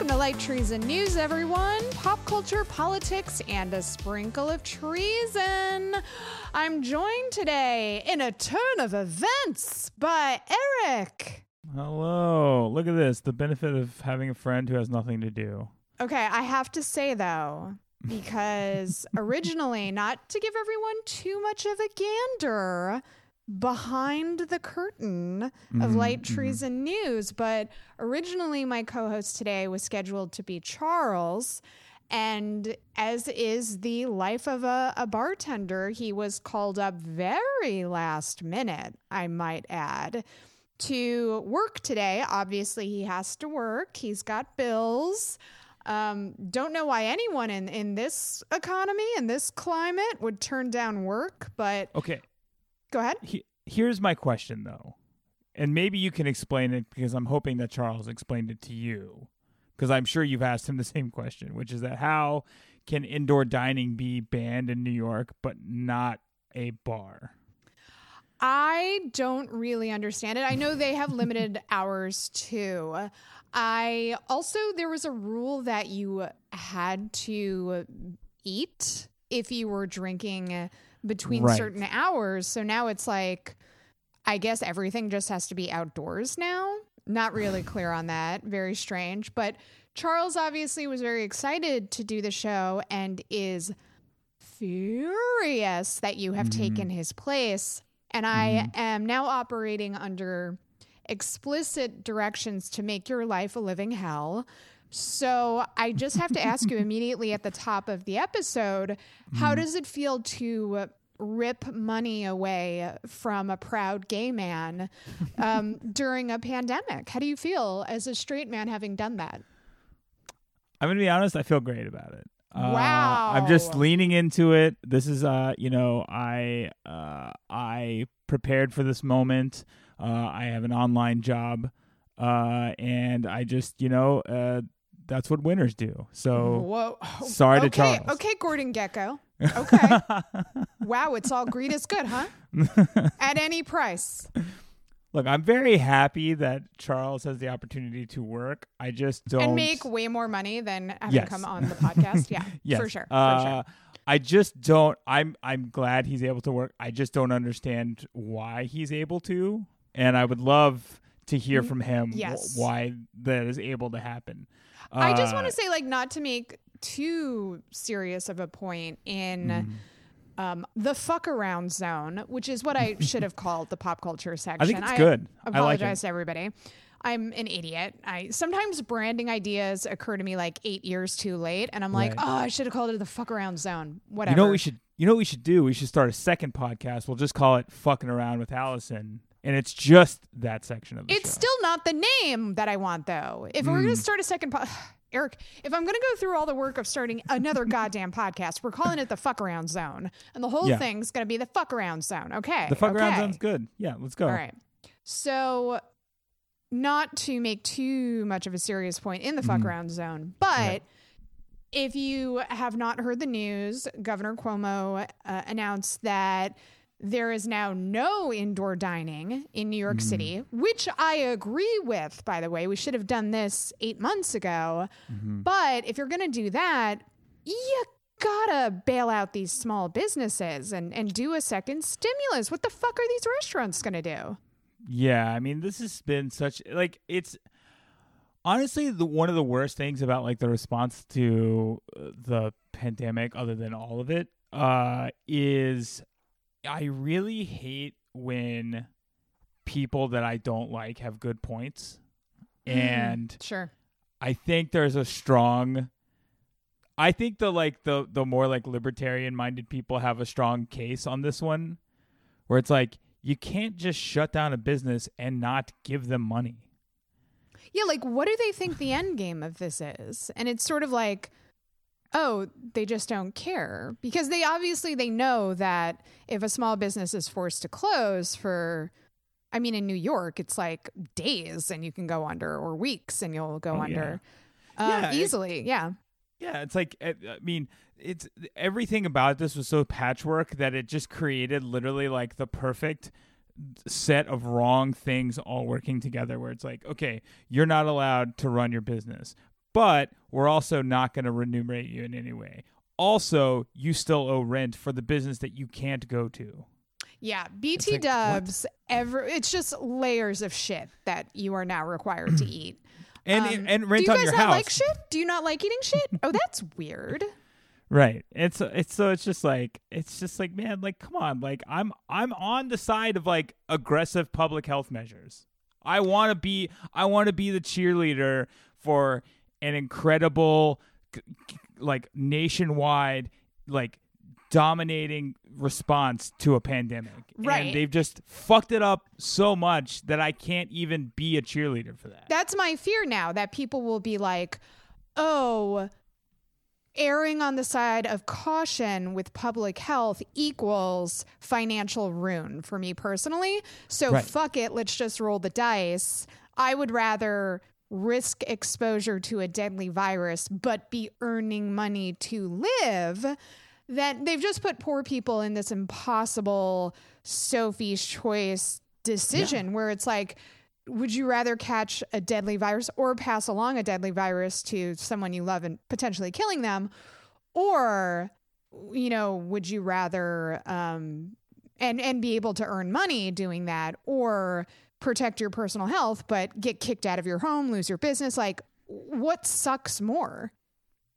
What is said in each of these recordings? Welcome to Light Treason News, everyone. Pop culture, politics, and a sprinkle of treason. I'm joined today in a turn of events by Eric. Hello. Look at this. The benefit of having a friend who has nothing to do. Okay, I have to say, though, because originally, not to give everyone too much of a gander, behind the curtain of Light Treason News, but originally my co-host today was scheduled to be Charles, and as is the life of a bartender, he was called up very last minute, I might add, to work today. Obviously he has to work, he's got bills. Don't know why anyone in this economy, in this climate, would turn down work, but okay. Go ahead. Here's my question, though, and maybe you can explain it, because I'm hoping that Charles explained it to you, because I'm sure you've asked him the same question, which is that how can indoor dining be banned in New York but not a bar? I don't really understand it. I know they have limited hours, too. I also, there was a rule that you had to eat if you were drinking between certain hours. So now it's like, I guess everything just has to be outdoors now. Not really clear on that. Very strange. But Charles obviously was very excited to do the show and is furious that you have taken his place. And I am now operating under explicit directions to make your life a living hell. So I just have to ask you immediately at the top of the episode, how does it feel to rip money away from a proud gay man during a pandemic? How do you feel as a straight man having done that? I'm going to be honest. I feel great about it. Wow. I'm just leaning into it. This is, I prepared for this moment. I have an online job. And I just, that's what winners do. So sorry to Charles. Okay, Gordon Gekko. Okay. Wow, it's all greed is good, huh? At any price. Look, I'm very happy that Charles has the opportunity to work. I just don't. And make way more money than having come on the podcast. Yeah, yes. For sure. I just don't. I'm glad he's able to work. I just don't understand why he's able to. And I would love to hear from him why that is able to happen. I just want to say, not to make too serious of a point in the fuck around zone, which is what I should have called the pop culture section. I think it's good. I apologize to everybody. I'm an idiot. Sometimes branding ideas occur to me 8 years too late, and I'm like, I should have called it the fuck around zone. Whatever. You know what we should do? We should start a second podcast. We'll just call it Fucking Around with Allison. And it's just that section of the show. It's still not the name that I want, though. If we're going to start a second podcast, Eric, if I'm going to go through all the work of starting another goddamn podcast, we're calling it the Fuck Around Zone. And the whole thing's going to be the Fuck Around Zone. Okay. The Fuck Around Zone's good. Yeah, let's go. All right. So, not to make too much of a serious point in the Fuck Around Zone, but if you have not heard the news, Governor Cuomo announced that there is now no indoor dining in New York City, which I agree with, by the way. We should have done this 8 months ago. But if you're going to do that, you gotta bail out these small businesses and do a second stimulus. What the fuck are these restaurants going to do? Yeah, I mean, this has been such... it's... Honestly, one of the worst things about, the response to the pandemic, other than all of it, is... I really hate when people that I don't like have good points. And I think there's a strong... I think the more libertarian-minded people have a strong case on this one, where it's you can't just shut down a business and not give them money. Yeah, what do they think the end game of this is? And it's sort of oh, they just don't care, because they know that if a small business is forced to close for, in New York, it's days and you can go under, or weeks and you'll go under easily. Yeah. It's it's everything about this was so patchwork that it just created literally the perfect set of wrong things all working together, where it's okay, you're not allowed to run your business, but we're also not going to remunerate you in any way. Also, you still owe rent for the business that you can't go to. Yeah, BT like, Dubs, it's just layers of shit that you are now required to eat. And rent on your house. Do you guys not like shit? Do you not like eating shit? Oh, that's weird. Right. It's just like, man, like, come on. Like, I'm on the side of like aggressive public health measures. I want to be the cheerleader for an incredible, like, nationwide, like, dominating response to a pandemic. Right. And they've just fucked it up so much that I can't even be a cheerleader for that. That's my fear now, that people will be like, oh, erring on the side of caution with public health equals financial ruin for me personally. So right. Fuck it. Let's just roll the dice. I would rather risk exposure to a deadly virus, but be earning money to live. That they've just put poor people in this impossible Sophie's Choice decision where it's like, would you rather catch a deadly virus or pass along a deadly virus to someone you love and potentially killing them? Or, you know, would you rather and be able to earn money doing that, or protect your personal health but get kicked out of your home, lose your business? Like, what sucks more?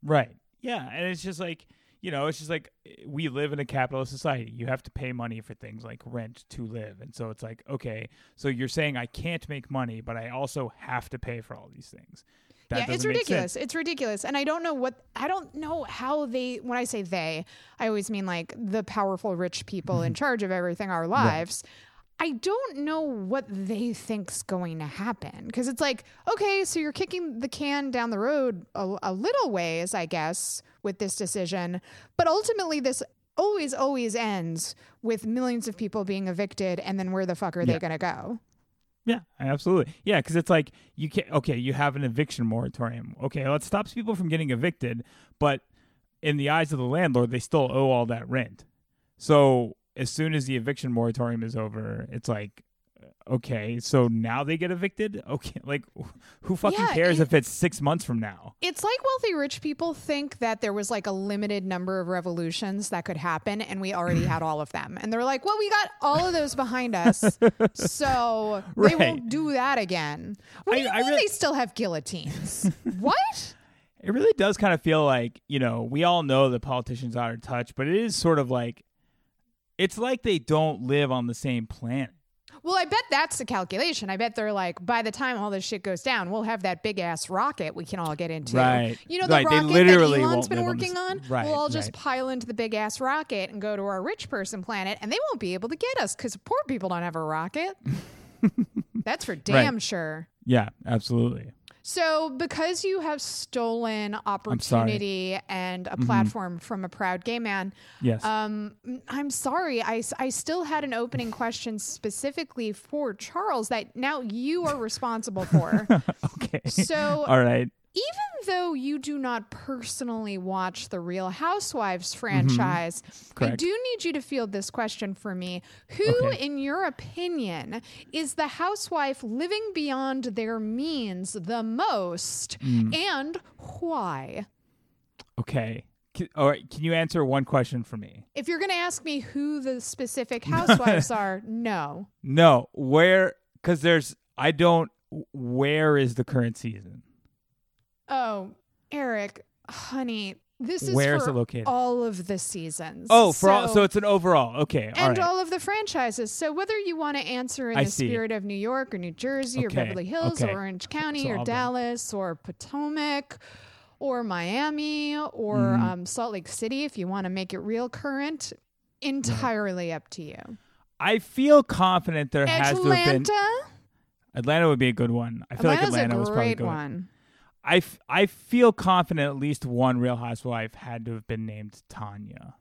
Right. Yeah. And it's just like, you know, it's just like, we live in a capitalist society. You have to pay money for things like rent to live. And so it's like, okay, so you're saying I can't make money, but I also have to pay for all these things. That yeah, it's ridiculous. It's ridiculous. And I don't know how they, when I say they, I always mean like the powerful rich people in charge of everything, our lives. Right. I don't know what they think's going to happen. Because it's like, okay, so you're kicking the can down the road a little ways, I guess, with this decision. But ultimately, this always, always ends with millions of people being evicted, and then where the fuck are they going to go? Yeah, absolutely. Yeah, because it's like, you can't, okay, you have an eviction moratorium. Okay, well, it stops people from getting evicted, but in the eyes of the landlord, they still owe all that rent. So as soon as the eviction moratorium is over, it's like, okay, so now they get evicted? Okay, like, who fucking cares if it's 6 months from now? It's like wealthy rich people think that there was like a limited number of revolutions that could happen, and we already had all of them. And they're like, well, we got all of those behind us, so they won't do that again. What do you mean they still have guillotines? What? It really does kind of feel like, you know, we all know that politicians are out of touch, but it is sort of like, it's like they don't live on the same planet. Well, I bet that's the calculation. I bet they're like, by the time all this shit goes down, we'll have that big ass rocket we can all get into. Right. You know, the rocket that Elon's been working on? We'll all just pile into the big ass rocket and go to our rich person planet, and they won't be able to get us because poor people don't have a rocket. That's for damn sure. Yeah, absolutely. So because you have stolen opportunity and a platform from a proud gay man, I'm sorry. I still had an opening question specifically for Charles that now you are responsible for. Okay. So all right. Even though you do not personally watch the Real Housewives franchise, I do need you to field this question for me. Who, in your opinion, is the housewife living beyond their means the most, and why? Okay. All right. Can you answer one question for me? If you're going to ask me who the specific housewives are, no. No. Where? Because where is the current season? Oh, Eric, honey, this is for all of the seasons. Oh, so it's an overall. Okay, all right. And all of the franchises. So whether you want to answer in the spirit of New York or New Jersey or Beverly Hills or Orange County or Dallas or Potomac or Miami or Salt Lake City, if you want to make it real current, entirely up to you. I feel confident there has to have been. Atlanta would be a good one. I feel like Atlanta was probably a good one. I feel confident at least one Real Housewife had to have been named Tanya.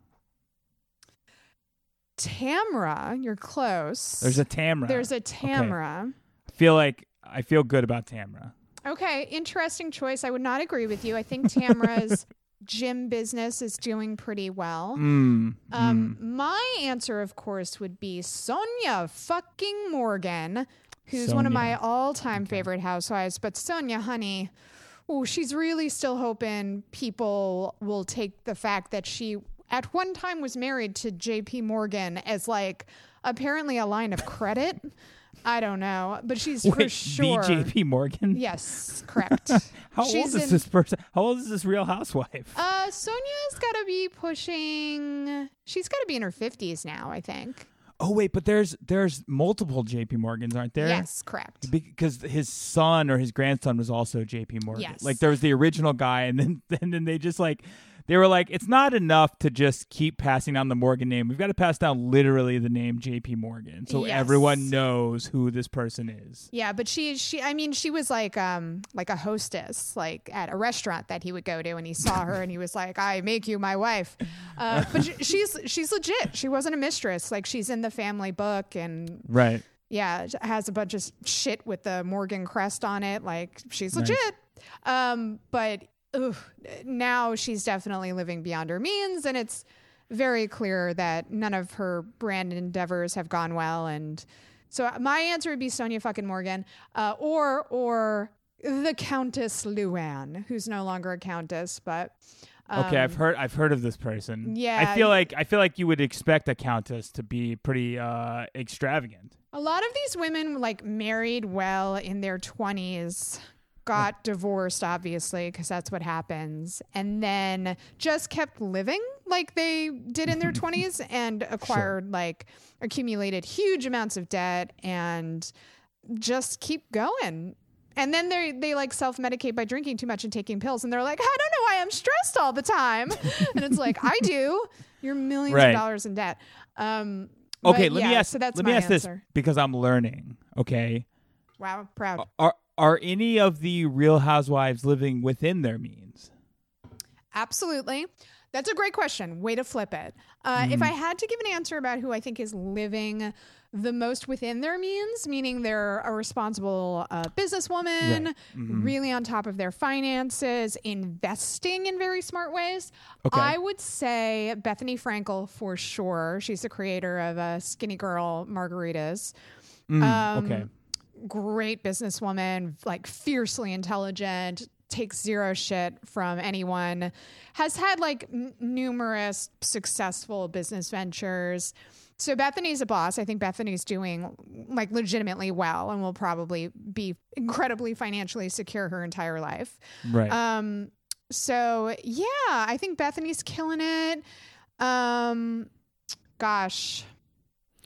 Tamra, you're close. There's a Tamra. Okay. I feel good about Tamra. Okay, interesting choice. I would not agree with you. I think Tamra's gym business is doing pretty well. My answer, of course, would be Sonja fucking Morgan, who's one of my all-time favorite housewives. But Sonja, honey... oh, she's really still hoping people will take the fact that she at one time was married to JP Morgan as like apparently a line of credit. I don't know, but she's for sure. JP Morgan? Yes, correct. How old is this real housewife? Sonja's got to be pushing. She's got to be in her 50s now, I think. Oh, wait, but there's multiple JP Morgans, aren't there? Yes, correct. Because his son or his grandson was also JP Morgan. Yes. Like there was the original guy and then they just like they were like, it's not enough to just keep passing down the Morgan name. We've got to pass down literally the name JP Morgan. So yes. Everyone knows who this person is. Yeah, but she was like a hostess, like at a restaurant that he would go to and he saw her and he was like, I make you my wife. But she's legit. She wasn't a mistress. Like she's in the family book and right. Yeah, has a bunch of shit with the Morgan crest on it. Like she's legit. Nice. But ugh, now she's definitely living beyond her means, and it's very clear that none of her brand endeavors have gone well. And so my answer would be Sonja fucking Morgan, or the Countess Luann, who's no longer a countess. But okay, I've heard of this person. Yeah, I feel like you would expect a countess to be pretty extravagant. A lot of these women like married well in their 20s. Got divorced, obviously, because that's what happens. And then just kept living like they did in their 20s and acquired, accumulated huge amounts of debt and just keep going. And then they like self-medicate by drinking too much and taking pills. And they're like, I don't know why I'm stressed all the time. And it's like, I do. You're millions of dollars in debt. Okay, let me ask this because I'm learning. Okay. Wow, proud. Are any of the Real Housewives living within their means? Absolutely. That's a great question. Way to flip it. If I had to give an answer about who I think is living the most within their means, meaning they're a responsible businesswoman, right. Mm-hmm. Really on top of their finances, investing in very smart ways, okay. I would say Bethany Frankel for sure. She's the creator of Skinny Girl Margaritas. Okay. Great businesswoman, like fiercely intelligent, takes zero shit from anyone, has had like numerous successful business ventures. So Bethany's a boss. I think Bethany's doing like legitimately well and will probably be incredibly financially secure her entire life. Right. So yeah, I think Bethany's killing it. Gosh.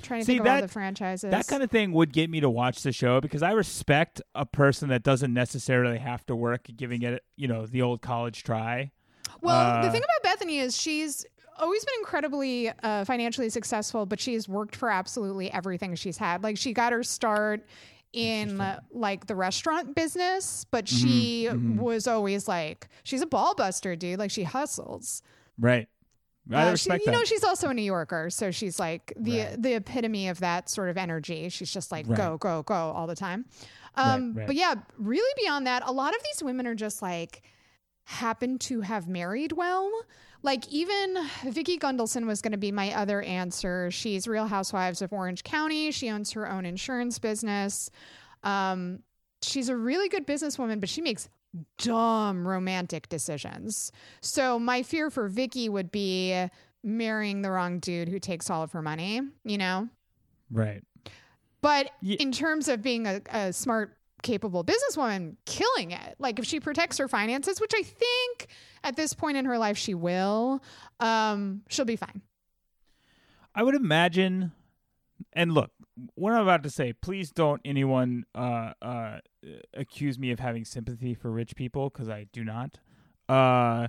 Trying to think about the franchises. That kind of thing would get me to watch the show because I respect a person that doesn't necessarily have to work, giving it, you know, the old college try. Well, the thing about Bethany is she's always been incredibly financially successful, but she's worked for absolutely everything she's had. Like she got her start in like the restaurant business, but she was always like, she's a ball buster, dude. Like she hustles. Right. I respect that. You know, she's also a New Yorker, so she's like the epitome of that sort of energy. She's just like, go, go, go all the time. But yeah, really beyond that, a lot of these women are just like happen to have married well. Like even Vicki Gundelson was going to be my other answer. She's Real Housewives of Orange County. She owns her own insurance business. She's a really good businesswoman, but she makes dumb romantic decisions. So my fear for Vicky would be marrying the wrong dude who takes all of her money, you know? Right. But in terms of being a smart, capable businesswoman, killing it. Like if she protects her finances, which I think at this point in her life she will, she'll be fine. I would imagine, and look, what I'm about to say, please don't anyone accuse me of having sympathy for rich people, because I do not. I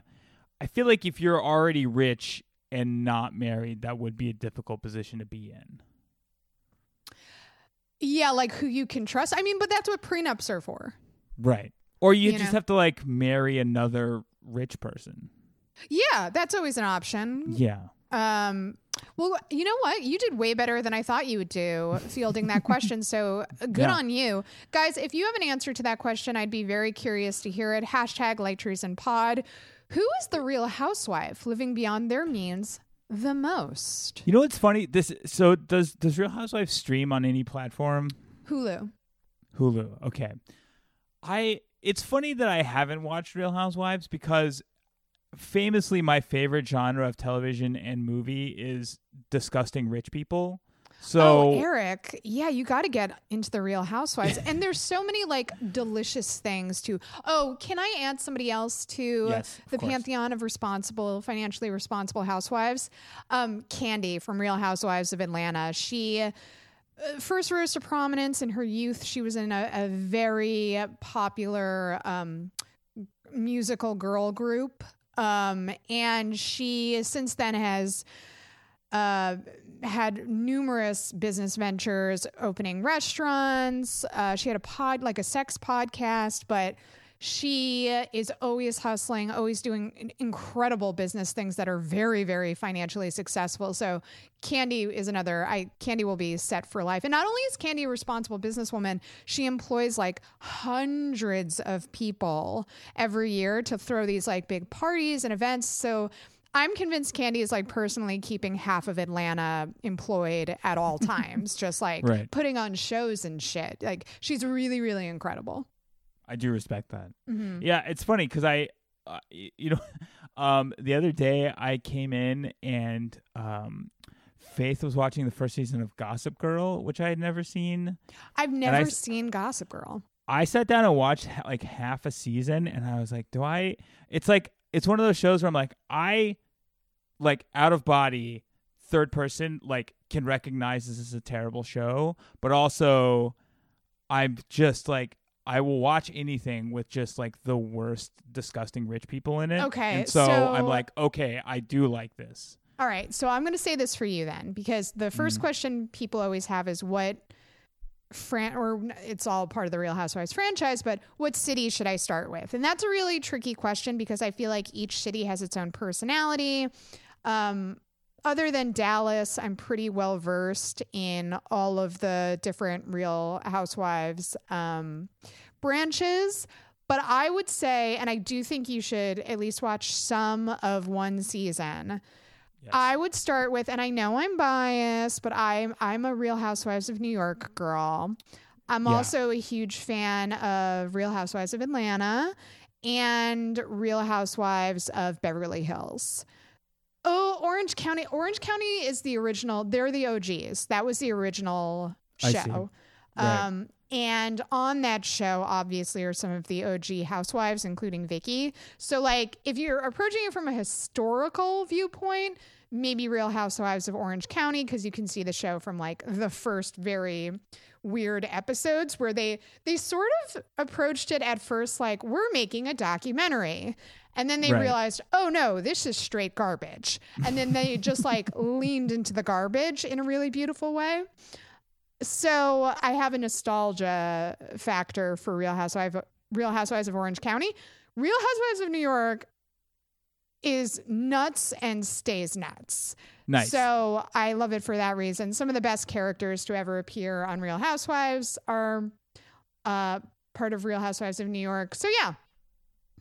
feel like if you're already rich and not married, that would be a difficult position to be in. Yeah, like who you can trust. I mean, but that's what prenups are for. Right. Or you just have to like marry another rich person. Yeah, that's always an option. Yeah. Well, you know what? You did way better than I thought you would do fielding that question. So good on you. Guys, if you have an answer to that question, I'd be very curious to hear it. #LightTreesandPod. Who is the real housewife living beyond their means the most? You know what's funny? Does Real Housewives stream on any platform? Hulu. Okay. I It's funny that I haven't watched Real Housewives because famously my favorite genre of television and movie is disgusting rich people. So Eric, yeah, you got to get into the Real Housewives. And there's so many like delicious things to, oh, can I add somebody else to the pantheon of responsible, financially responsible housewives? Kandi from Real Housewives of Atlanta. She first rose to prominence in her youth. She was in a very popular musical girl group. And she since then has had numerous business ventures, opening restaurants. She had a sex podcast, but she is always hustling, always doing incredible business things that are very, very financially successful. So Kandi is Kandi will be set for life. And not only is Kandi a responsible businesswoman, she employs like hundreds of people every year to throw these like big parties and events. So I'm convinced Kandi is like personally keeping half of Atlanta employed at all times, just like putting on shows and shit. Like she's really, really incredible. I do respect that. Mm-hmm. Yeah, it's funny because I, the other day I came in and Faith was watching the first season of Gossip Girl, which I had never seen. I've never seen Gossip Girl. I sat down and watched like half a season, and I was like, It's like it's one of those shows where I'm like, out of body, third person, like can recognize this is a terrible show, but also I'm just like. I will watch anything with just like the worst, disgusting rich people in it. Okay. And so I'm like, okay, I do like this. All right. So I'm going to say this for you then, because the first question people always have is it's all part of the Real Housewives franchise, but what city should I start with? And that's a really tricky question because I feel like each city has its own personality. Other than Dallas, I'm pretty well versed in all of the different Real Housewives branches, but I would say, and I do think you should at least watch some of one season. Yes. I would start with, and I know I'm biased, but I'm a Real Housewives of New York girl. I'm also a huge fan of Real Housewives of Atlanta and Real Housewives of Beverly Hills. Oh, Orange County. Orange County is the original. They're the OGs. That was the original show. And on that show, obviously, are some of the OG housewives, including Vicki. So, like, if you're approaching it from a historical viewpoint, maybe Real Housewives of Orange County, because you can see the show from, like, the first very weird episodes where they sort of approached it at first like, we're making a documentary. And then they realized, oh, no, this is straight garbage. And then they just like leaned into the garbage in a really beautiful way. So I have a nostalgia factor for Real Housewives of Orange County. Real Housewives of New York is nuts and stays nuts. Nice. So I love it for that reason. Some of the best characters to ever appear on Real Housewives are part of Real Housewives of New York. So, yeah.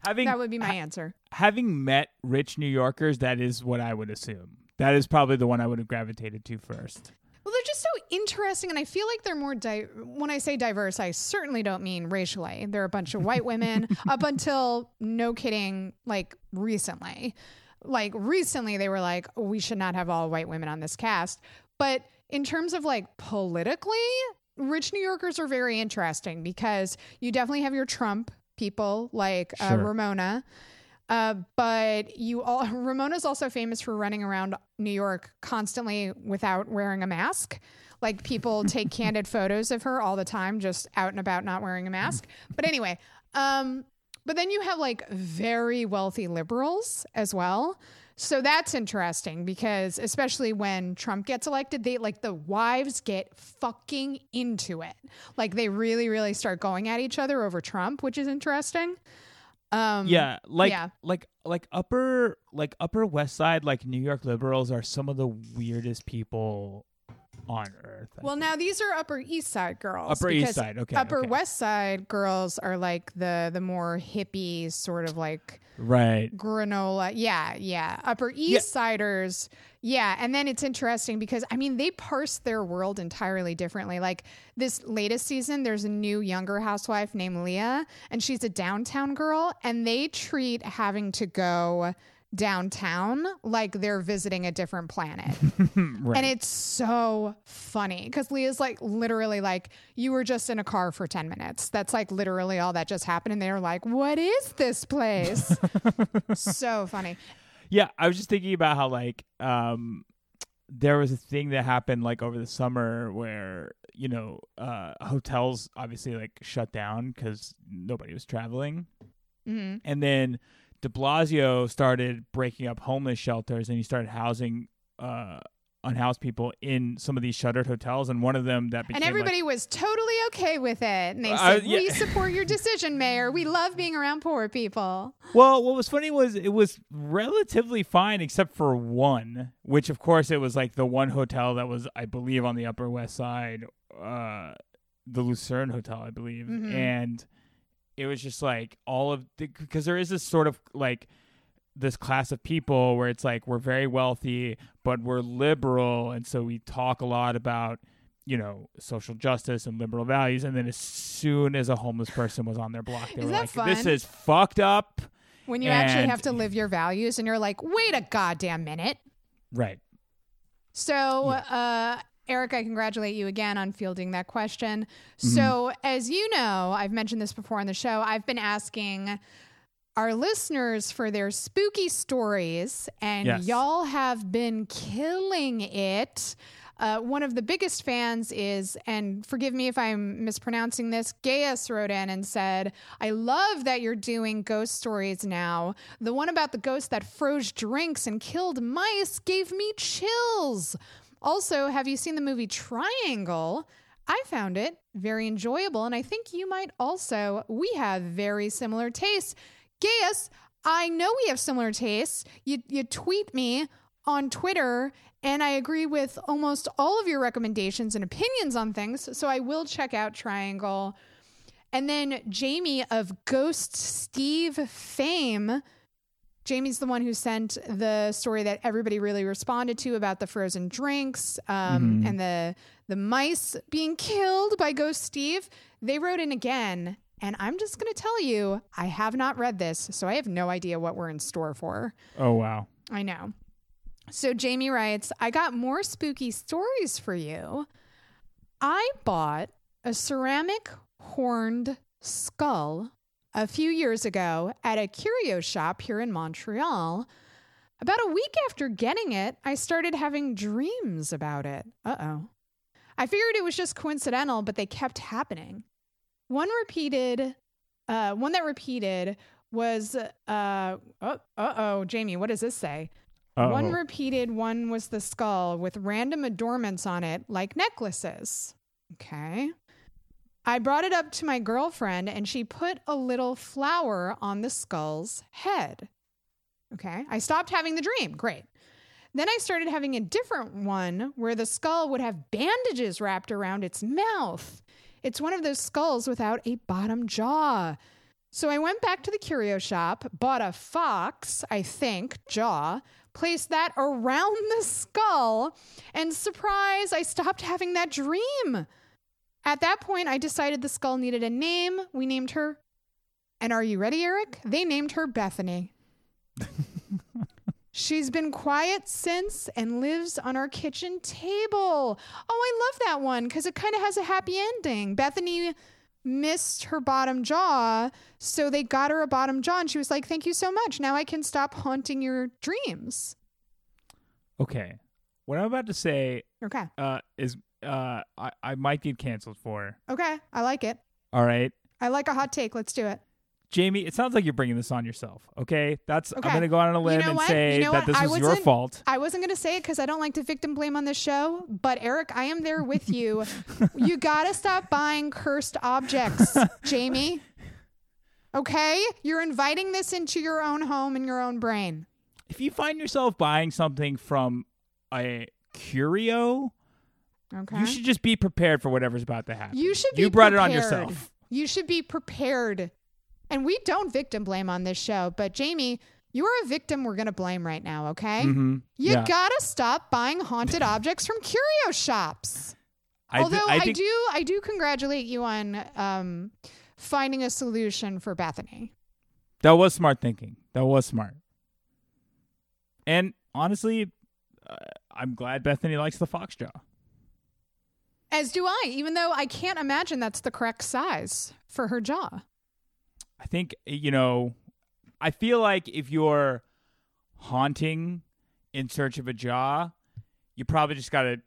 That would be my answer. Having met rich New Yorkers, that is what I would assume. That is probably the one I would have gravitated to first. Well, they're just so interesting, and I feel like they're more when I say diverse, I certainly don't mean racially. They're a bunch of white women up until, no kidding, like recently. Like recently they were like, oh, we should not have all white women on this cast. But in terms of like politically, rich New Yorkers are very interesting because you definitely have your Trump people like Ramona. But Ramona's also famous for running around New York constantly without wearing a mask. Like people take candid photos of her all the time, just out and about not wearing a mask. But anyway, but then you have like very wealthy liberals as well. So that's interesting because especially when Trump gets elected, they like the wives get fucking into it. Like they really, really start going at each other over Trump, which is interesting. Upper West Side, like New York liberals are some of the weirdest people on Earth. Well, now these are Upper East Side girls. Upper East Side, okay. Upper West Side girls are like the more hippie sort of like right granola. Yeah. Upper East Siders. Yeah, and then it's interesting because, I mean, they parse their world entirely differently. Like, this latest season, there's a new younger housewife named Leah, and she's a downtown girl, and they treat having to go downtown like they're visiting a different planet. Right. And it's so funny because Leah's like, literally like, you were just in a car for 10 minutes. That's like literally all that just happened. And they were like, what is this place? So funny. Yeah, I was just thinking about how, like, there was a thing that happened, like, over the summer where, you know, hotels obviously, like, shut down because nobody was traveling. Mm-hmm. And then de Blasio started breaking up homeless shelters, and he started housing unhoused people in some of these shuttered hotels, and one of them that became, and everybody like, was totally okay with it, and they said, we support your decision, Mayor. We love being around poor people. Well, what was funny was it was relatively fine except for one, which of course it was like the one hotel that was, I believe, on the Upper West Side, the Lucerne Hotel, I believe. Mm-hmm. And it was just like all of the, because there is this sort of like this class of people where it's like, we're very wealthy, but we're liberal. And so we talk a lot about, you know, social justice and liberal values. And then as soon as a homeless person was on their block, they were like, fun? This is fucked up. When you actually have to live your values and you're like, wait a goddamn minute. Right. So, Eric, I congratulate you again on fielding that question. Mm-hmm. So as you know, I've mentioned this before on the show, I've been asking our listeners for their spooky stories, and y'all have been killing it. One of the biggest fans is, and forgive me if I'm mispronouncing this, Gaius wrote in and said, I love that you're doing ghost stories now. The one about the ghost that froze drinks and killed mice gave me chills. Also, have you seen the movie Triangle? I found it very enjoyable, and I think you might also. We have very similar tastes. Gaius, I know we have similar tastes. You tweet me on Twitter, and I agree with almost all of your recommendations and opinions on things, so I will check out Triangle. And then Jamie of Ghost Steve fame. Jamie's the one who sent the story that everybody really responded to about the frozen drinks and the mice being killed by Ghost Steve. They wrote in again. And I'm just going to tell you, I have not read this, so I have no idea what we're in store for. Oh, wow. I know. So Jamie writes, I got more spooky stories for you. I bought a ceramic horned skull a few years ago at a curio shop here in Montreal. About a week after getting it, I started having dreams about it. Uh-oh. I figured it was just coincidental, but they kept happening. One that repeated was, Jamie, what does this say? Uh-oh. One repeated, one was the skull with random adornments on it, like necklaces. Okay. I brought it up to my girlfriend, and she put a little flower on the skull's head. Okay. I stopped having the dream. Great. Then I started having a different one where the skull would have bandages wrapped around its mouth. It's one of those skulls without a bottom jaw. So I went back to the curio shop, bought a fox, I think, jaw, placed that around the skull, and surprise, I stopped having that dream. At that point, I decided the skull needed a name. We named her, and are you ready, Eric? They named her Bethany. She's been quiet since and lives on our kitchen table. Oh, I love that one because it kind of has a happy ending. Bethany missed her bottom jaw, so they got her a bottom jaw, and she was like, thank you so much. Now I can stop haunting your dreams. Okay. What I'm about to say I might get canceled for. Okay. I like it. All right. I like a hot take. Let's do it. Jamie, it sounds like you're bringing this on yourself, okay? I'm going to go out on a limb and say that this was your fault. I wasn't going to say it because I don't like to victim blame on this show, but Eric, I am there with you. You got to stop buying cursed objects, Jamie. Okay? You're inviting this into your own home and your own brain. If you find yourself buying something from a curio Okay. You should just be prepared for whatever's about to happen. You should be prepared. You brought it on yourself. You should be prepared. And we don't victim blame on this show, but Jamie, you're a victim we're going to blame right now, okay? Mm-hmm. You got to stop buying haunted objects from curio shops. Although I do congratulate you on finding a solution for Bethany. That was smart thinking. That was smart. And honestly, I'm glad Bethany likes the Foxjaw. As do I, even though I can't imagine that's the correct size for her jaw. I think, you know, I feel like if you're haunting in search of a jaw, you probably just got to,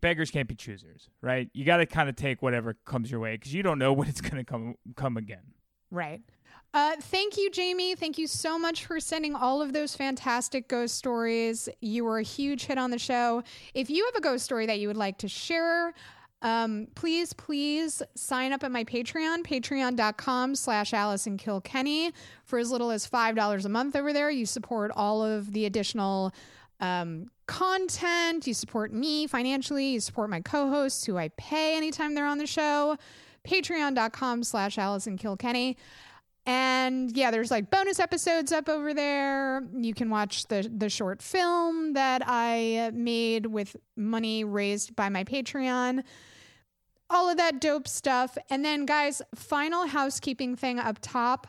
beggars can't be choosers, right? You got to kind of take whatever comes your way because you don't know when it's going to come again. Right. Thank you, Jamie. Thank you so much for sending all of those fantastic ghost stories. You were a huge hit on the show. If you have a ghost story that you would like to share, please sign up at my Patreon, patreon.com/AllisonKilkenny. For as little as $5 a month over there, you support all of the additional content. You support me financially. You support my co-hosts who I pay anytime they're on the show. Patreon.com/AllisonKilkenny. And yeah, there's like bonus episodes up over there. You can watch the short film that I made with money raised by my Patreon. All of that dope stuff. And then guys, final housekeeping thing up top.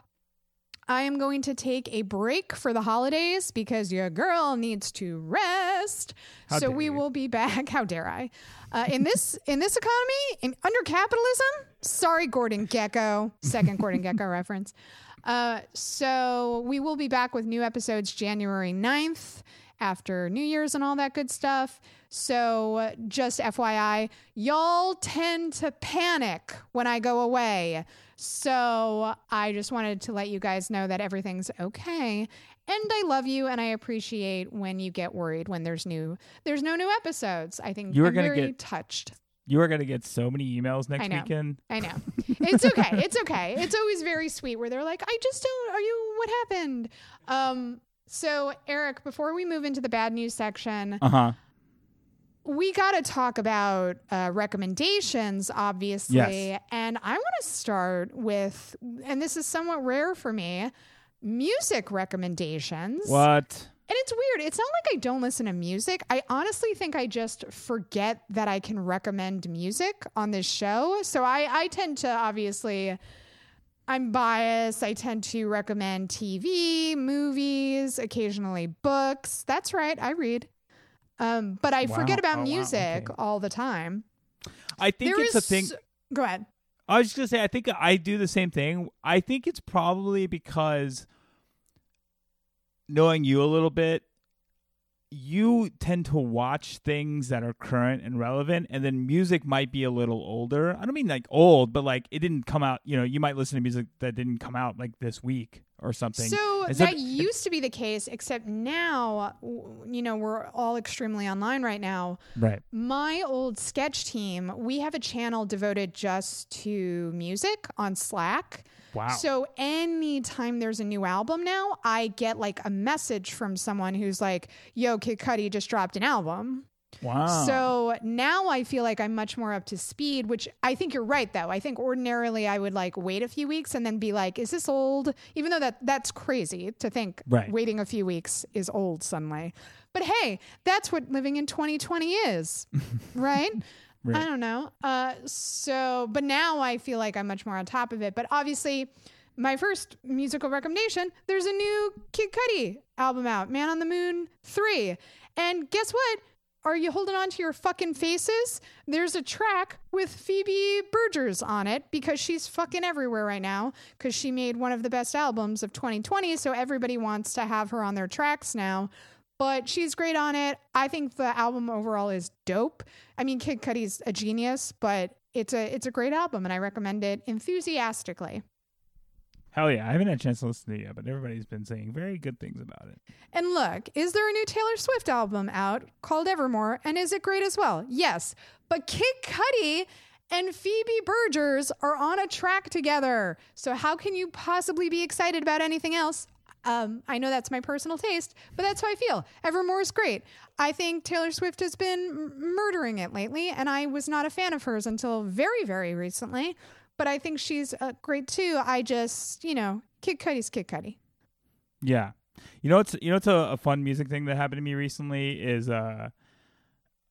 I am going to take a break for the holidays because your girl needs to rest. We will be back. How dare I? In this economy, under capitalism. Sorry, Gordon Gekko. Second Gordon Gekko reference. So we will be back with new episodes January 9th after New Year's and all that good stuff. So just FYI, y'all tend to panic when I go away. So I just wanted to let you guys know that everything's okay. And I love you. And I appreciate when you get worried when there's no new episodes. I think you're very touched. You are going to get so many emails next weekend. I know. It's okay. It's okay. It's always very sweet where they're like, what happened? So Eric, before we move into the bad news section, we got to talk about recommendations, obviously. Yes. And I want to start with, and this is somewhat rare for me, music recommendations. What? And it's weird. It's not like I don't listen to music. I honestly think I just forget that I can recommend music on this show. So I tend to, obviously, I'm biased. I tend to recommend TV, movies, occasionally books. That's right. I read. But I forget about music all the time. I think there it's a thing. Go ahead. I was just going to say, I think I do the same thing. I think it's probably because knowing you a little bit, you tend to watch things that are current and relevant, and then music might be a little older. I don't mean like old, but like it didn't come out, you know, you might listen to music that didn't come out like this week or something. So that used to be the case, except now, you know, we're all extremely online right now. Right. My old sketch team, we have a channel devoted just to music on Slack. Wow. So anytime there's a new album now, I get like a message from someone who's like, yo, Kid Cudi just dropped an album. Wow. So now I feel like I'm much more up to speed, which I think you're right, though. I think ordinarily I would like wait a few weeks and then be like, is this old? Even though that's crazy to think waiting a few weeks is old suddenly. But hey, that's what living in 2020 is, right? Right. I don't know. But now I feel like I'm much more on top of it. But obviously, my first musical recommendation, there's a new Kid Cudi album out, Man on the Moon 3. And guess what? Are you holding on to your fucking faces? There's a track with Phoebe Bridgers on it because she's fucking everywhere right now because she made one of the best albums of 2020. So everybody wants to have her on their tracks now. But she's great on it. I think the album overall is dope. I mean, Kid Cudi's a genius, but it's a great album, and I recommend it enthusiastically. Hell yeah. I haven't had a chance to listen to it yet, but everybody's been saying very good things about it. And look, is there a new Taylor Swift album out called Evermore, and is it great as well? Yes. But Kid Cudi and Phoebe Bridgers are on a track together, so how can you possibly be excited about anything else? I know that's my personal taste, but that's how I feel. Evermore is great. I think Taylor Swift has been murdering it lately, and I was not a fan of hers until very, very recently. But I think she's great too. I just, you know, Kid Cudi's Kid Cudi. Yeah. You know, it's a fun music thing that happened to me recently is going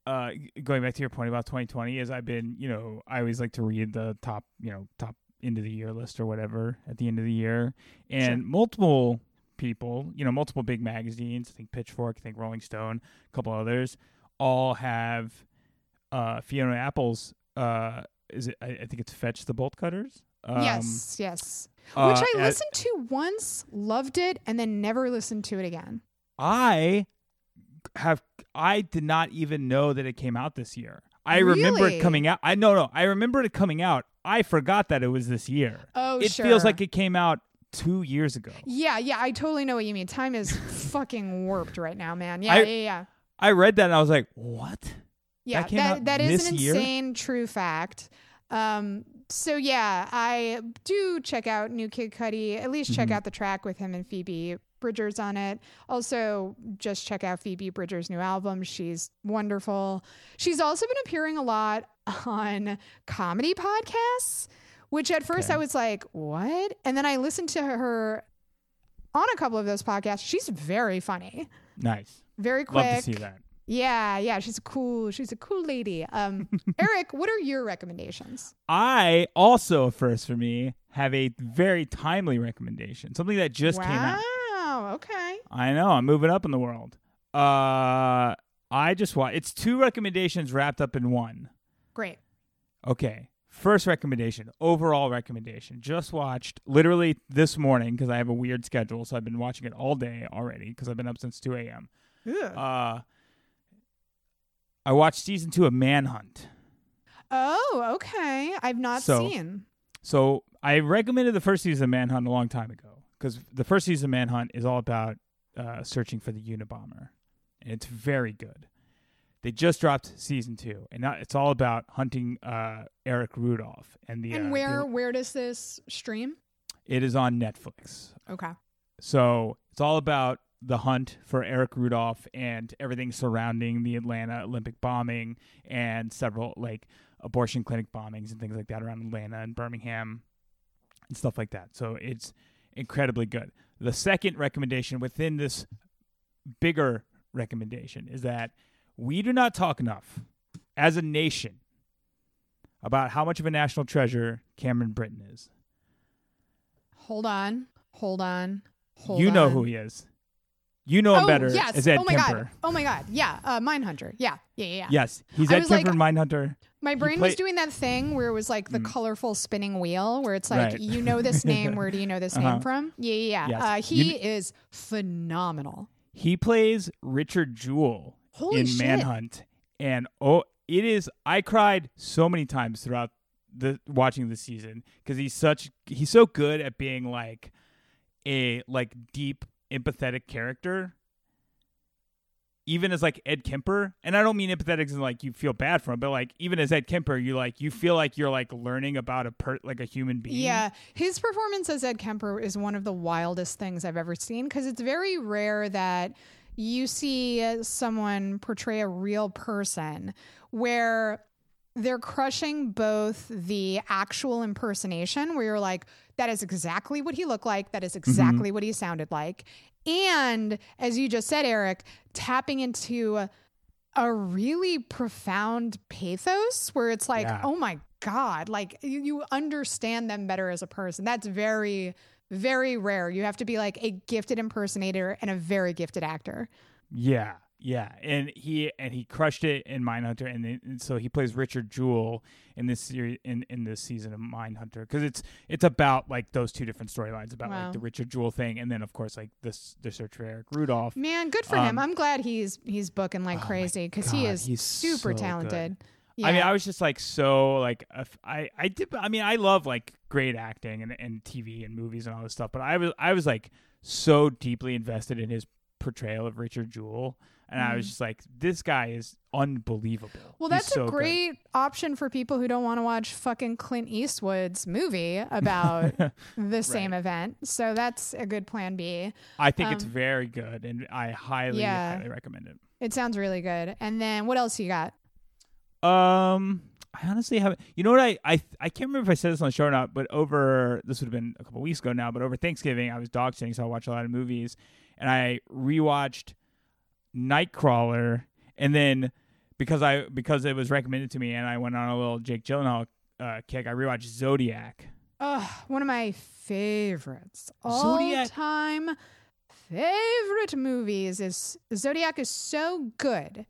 back to your point about 2020 is I've been, you know, I always like to read the top end of the year list or whatever at the end of the year. And multiple people, you know, multiple big magazines, I think Pitchfork, I think Rolling Stone, a couple others, all have Fiona Apple's, I think it's Fetch the Bolt Cutters. Yes. Which I listened to once, loved it, and then never listened to it again. I did not even know that it came out this year. Remember it coming out. I remembered it coming out. I forgot that it was this year. Oh, it feels like it came out 2 years ago. Yeah, I totally know what you mean. Time is fucking warped right now, man. Yeah. I read that and I was like, what? Yeah, that is an insane true fact. So yeah, I do check out new Kid Cudi. At least check out the track with him and Phoebe Bridgers on it. Also, just check out Phoebe Bridgers' new album. She's wonderful. She's also been appearing a lot on comedy podcasts, which at first I was like, what? And then I listened to her on a couple of those podcasts. She's very funny. Nice. Very quick. Love to see that. Yeah, she's a cool lady. Eric, what are your recommendations? I also, first for me, have a very timely recommendation. Something that just came out. Wow, okay. I know, I'm moving up in the world. I just watched, it's two recommendations wrapped up in one. Great. Okay, first recommendation, overall recommendation. Just watched, literally this morning, because I have a weird schedule, so I've been watching it all day already, because I've been up since 2 a.m. I watched season 2 of Manhunt. Oh, okay. I've not seen. So I recommended the first season of Manhunt a long time ago because the first season of Manhunt is all about searching for the Unabomber, and it's very good. They just dropped season 2, and now it's all about hunting Eric Rudolph. And where does this stream? It is on Netflix. Okay. So it's all about the hunt for Eric Rudolph and everything surrounding the Atlanta Olympic bombing and several like abortion clinic bombings and things like that around Atlanta and Birmingham and stuff like that. So it's incredibly good. The second recommendation within this bigger recommendation is that we do not talk enough as a nation about how much of a national treasure Cameron Britton is. Hold on. You know who he is. You know him better as Ed Kemper. Oh, my God. Yeah. Mindhunter. Yeah. Yes. He's Ed Kemper, Mindhunter. My brain was doing that thing where it was like the colorful spinning wheel where it's like, you know this name. Where do you know this name from? Yeah. Yes. He is phenomenal. He plays Richard Jewell in Manhunt. And it is. I cried so many times throughout watching the season because he's so good at being like a deep, empathetic character, even as like Ed Kemper. And I don't mean empathetic as in like you feel bad for him, but like even as Ed Kemper, you feel like you're like learning about a human being. Yeah, his performance as Ed Kemper is one of the wildest things I've ever seen because it's very rare that you see someone portray a real person where they're crushing both the actual impersonation where you're like, that is exactly what he looked like. That is exactly what he sounded like. And as you just said, Eric, tapping into a really profound pathos where it's like, oh my God, like you understand them better as a person. That's very, very rare. You have to be like a gifted impersonator and a very gifted actor. Yeah. Yeah, and he crushed it in Mindhunter, and so he plays Richard Jewell in this series in this season of Mindhunter because it's about like those two different storylines about like the Richard Jewell thing, and then of course like the search for Eric Rudolph. Man, good for him. I'm glad he's booking like crazy because he's super talented. Good. Yeah. I mean, I was just like so like I love like great acting and TV and movies and all this stuff, but I was like so deeply invested in his portrayal of Richard Jewell. And I was just like, this guy is unbelievable. Well, that's so a great option for people who don't want to watch fucking Clint Eastwood's movie about the same event. So that's a good plan B. I think it's very good, and I highly recommend it. It sounds really good. And then what else you got? I honestly haven't. You know what? I can't remember if I said this on the show or not, but this would have been a couple of weeks ago now, but over Thanksgiving, I was dog sitting, so I watched a lot of movies, and I rewatched Nightcrawler, and then because it was recommended to me, and I went on a little Jake Gyllenhaal kick, I rewatched Zodiac. One of my favorites all-time favorite movies is Zodiac. Is so good.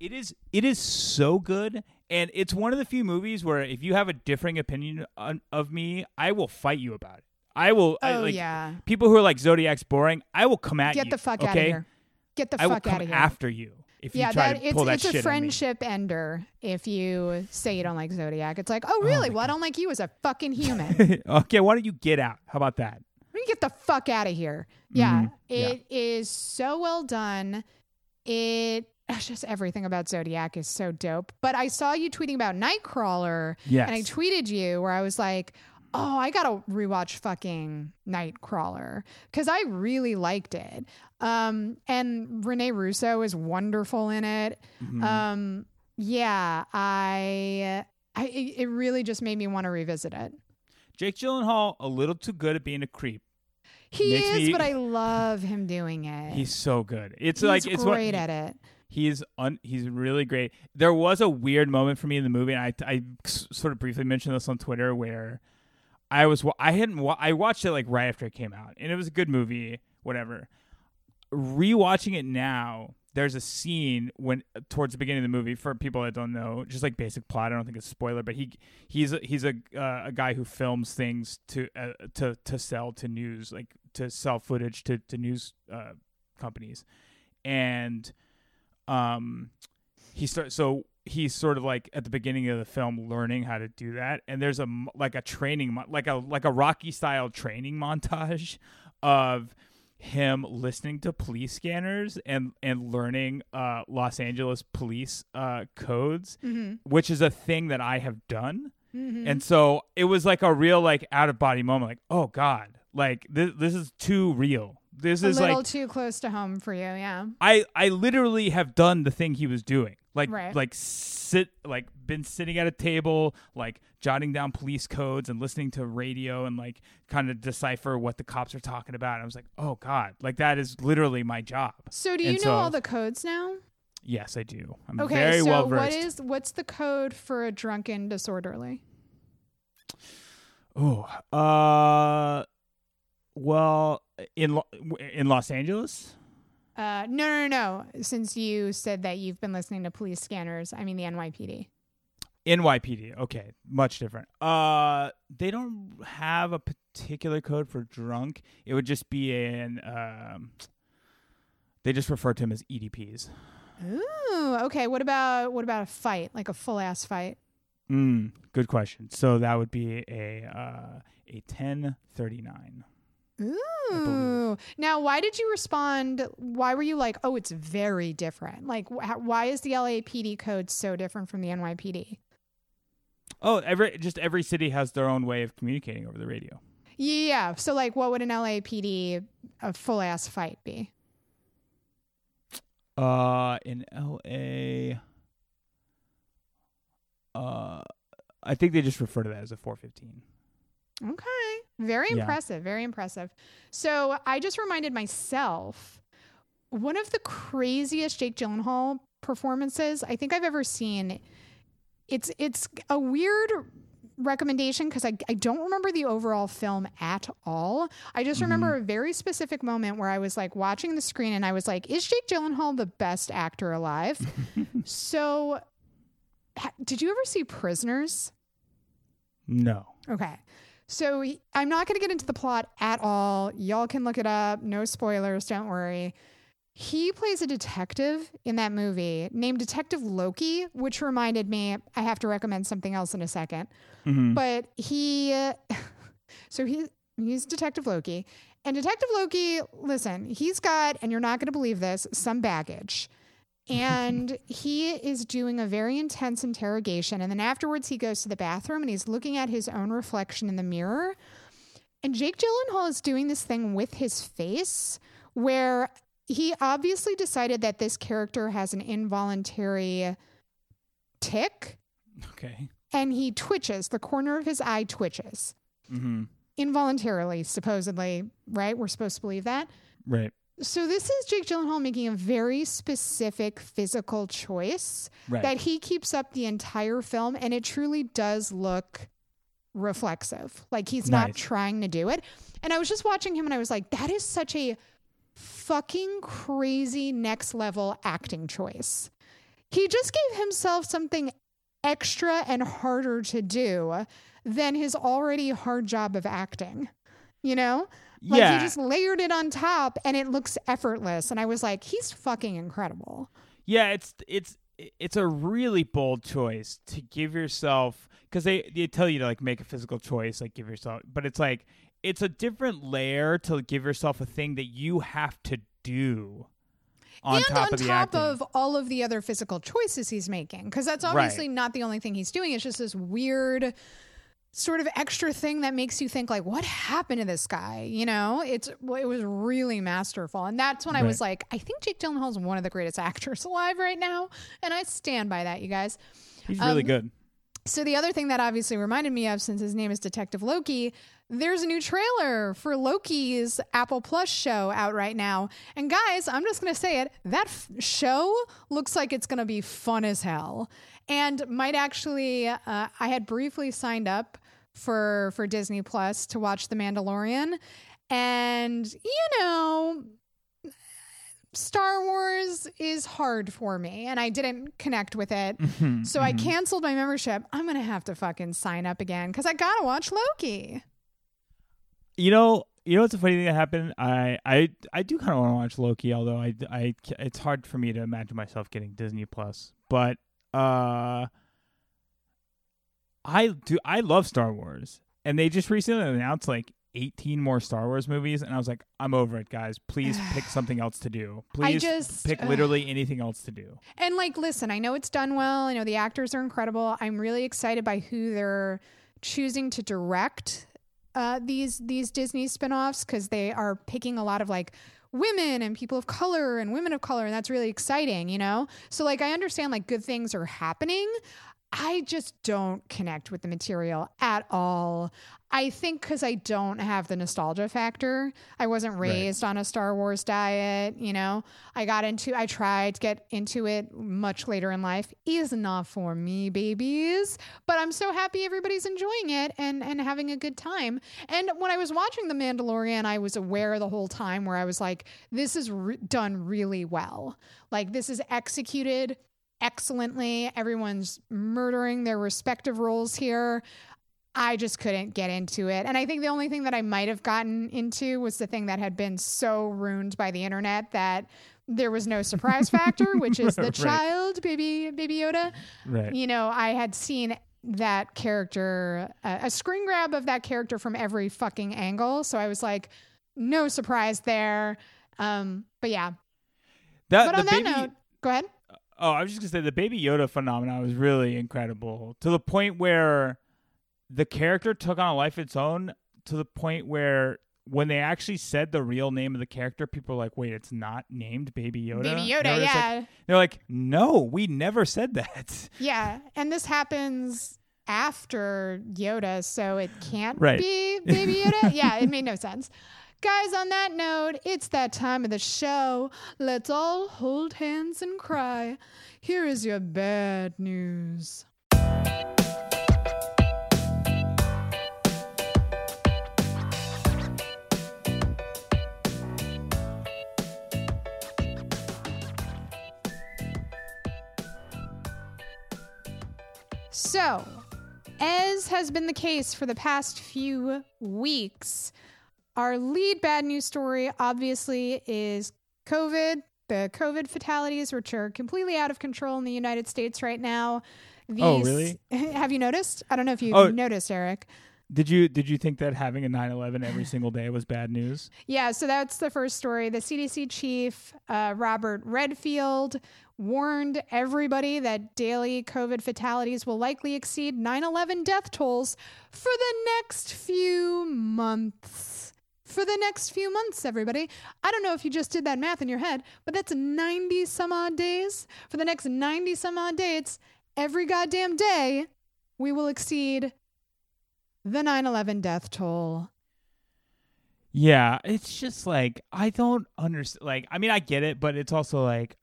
It is so good, and it's one of the few movies where if you have a differing opinion of me, I will fight you about it. I will. People who are like Zodiac's boring, I will come at you. Get the fuck out of here. Get the fuck out of here. I will come after you if you try to pull that shit on me. It's a friendship ender if you say you don't like Zodiac. It's like, oh, really? Well, I don't like you as a fucking human. Okay, why don't you get out? How about that? Why don't you get the fuck out of here? Yeah, it is so well done. It's just everything about Zodiac is so dope. But I saw you tweeting about Nightcrawler, and I tweeted you where I was like, oh, I gotta rewatch fucking Nightcrawler because I really liked it. And Rene Russo is wonderful in it. Mm-hmm. It really just made me want to revisit it. Jake Gyllenhaal, a little too good at being a creep. He is, but I love him doing it. He's so good. He's great at it. He's really great. There was a weird moment for me in the movie, and I sort of briefly mentioned this on Twitter where I watched it like right after it came out, and it was a good movie, whatever. Rewatching it now, there's a scene when towards the beginning of the movie, for people that don't know, just like basic plot, I don't think it's a spoiler, but he's a guy who films things to sell to news, like to sell footage to news companies, and he's sort of like at the beginning of the film learning how to do that, and there's a Rocky style training montage of him listening to police scanners and learning Los Angeles police codes, mm-hmm. which is a thing that I have done, mm-hmm. and so it was like a real like out of body moment, like, oh god, like this is too real. This is a little like, too close to home for you, yeah. I literally have done the thing he was doing, like right. Been sitting at a table, like jotting down police codes and listening to radio and like kind of decipher what the cops are talking about. And I was like, oh god, like that is literally my job. So do you know all the codes now? Yes, I do. I'm very well versed. What's the code for a drunken disorderly? Well, in Los Angeles? No. Since you said that you've been listening to police scanners, I mean the NYPD. NYPD. Okay, much different. They don't have a particular code for drunk. It would just be they just refer to them as EDPs. Ooh, okay. What about a fight, like a full ass fight? Good question. So that would be a 1039. Ooh. Now, why did you respond? Why were you like, oh, it's very different? Like, why is the LAPD code so different from the NYPD? Oh, every city has their own way of communicating over the radio. Yeah. So, like, what would an LAPD a full ass fight be? In LA, I think they just refer to that as a 415. Okay. Very impressive. Very impressive. So I just reminded myself, one of the craziest Jake Gyllenhaal performances I think I've ever seen. It's a weird recommendation because I don't remember the overall film at all. I just remember a very specific moment where I was like watching the screen and I was like, is Jake Gyllenhaal the best actor alive? So did you ever see Prisoners? No. Okay. So I'm not going to get into the plot at all. Y'all can look it up. No spoilers. Don't worry. He plays a detective in that movie named Detective Loki, which reminded me, I have to recommend something else in a second. Mm-hmm. But he's Detective Loki. And Detective Loki, listen, he's got, and you're not going to believe this, some baggage. And he is doing a very intense interrogation. And then afterwards, he goes to the bathroom and he's looking at his own reflection in the mirror. And Jake Gyllenhaal is doing this thing with his face where he obviously decided that this character has an involuntary tic. Okay. And he twitches. The corner of his eye twitches. Mm-hmm. Involuntarily, supposedly, right? We're supposed to believe that. Right. So this is Jake Gyllenhaal making a very specific physical choice that he keeps up the entire film, and it truly does look reflexive. Like, he's not trying to do it. And I was just watching him, and I was like, that is such a fucking crazy next level acting choice. He just gave himself something extra and harder to do than his already hard job of acting, you know? Like, he just layered it on top, and it looks effortless. And I was like, he's fucking incredible. Yeah, it's a really bold choice to give yourself, because they tell you to, like, make a physical choice, like, give yourself, but it's like, it's a different layer to give yourself a thing that you have to do on top of all of the other physical choices he's making, because that's obviously not the only thing he's doing. It's just this weird sort of extra thing that makes you think, like, what happened to this guy? You know, it was really masterful. And that's when I was like, I think Jake Gyllenhaal is one of the greatest actors alive right now. And I stand by that, you guys. He's really good. So the other thing that obviously reminded me of, since his name is Detective Loki, there's a new trailer for Loki's Apple Plus show out right now. And guys, I'm just going to say it, that show looks like it's going to be fun as hell. And might actually, I had briefly signed up for Disney Plus to watch The Mandalorian. And, you know, Star Wars is hard for me, and I didn't connect with it. Mm-hmm, so I canceled my membership. I'm going to have to fucking sign up again because I got to watch Loki. You know what's a funny thing that happened? I do kind of want to watch Loki, although I it's hard for me to imagine myself getting Disney Plus. But I love Star Wars, and they just recently announced like 18 more Star Wars movies, and I was like, I'm over it, guys. Please pick something else to do. Please pick literally anything else to do. And like, listen, I know it's done well. I know the actors are incredible. I'm really excited by who they're choosing to direct these Disney spinoffs, because they are picking a lot of like women and people of color and women of color, and that's really exciting, you know? So like, I understand like good things are happening. I just don't connect with the material at all. I think because I don't have the nostalgia factor. I wasn't raised on a Star Wars diet, you know? I tried to get into it much later in life. Is not for me, babies. But I'm so happy everybody's enjoying it and having a good time. And when I was watching The Mandalorian, I was aware the whole time where I was like, this is done really well. Like, this is executed excellently. Everyone's murdering their respective roles here. I just couldn't get into it. And I think the only thing that I might have gotten into was the thing that had been so ruined by the internet that there was no surprise factor, which is the child, Baby Yoda. Right. You know, I had seen that character, a screen grab of that character from every fucking angle. So I was like, no surprise there. But yeah. But on that note, go ahead. Oh, I was just going to say the Baby Yoda phenomenon was really incredible, to the point where the character took on a life of its own, to the point where when they actually said the real name of the character, people were like, wait, it's not named Baby Yoda? Baby Yoda, yeah. They're like, no, we never said that. Yeah, and this happens after Yoda, so it can't be Baby Yoda? Yeah, it made no sense. Guys, on that note, it's that time of the show. Let's all hold hands and cry. Here is your bad news. So, as has been the case for the past few weeks, our lead bad news story, obviously, is COVID, the COVID fatalities, which are completely out of control in the United States right now. Have you noticed? I don't know if you've noticed, Eric. Did you think that having a 9/11 every single day was bad news? Yeah, so that's the first story. The CDC chief, Robert Redfield, warned everybody that daily COVID fatalities will likely exceed 9/11 death tolls for the next few months. For the next few months, everybody. I don't know if you just did that math in your head, but that's 90 some odd days. For the next 90 some odd days, every goddamn day, we will exceed the 9/11 death toll. Yeah, it's just like, I don't understand. Like, I mean, I get it, but it's also like,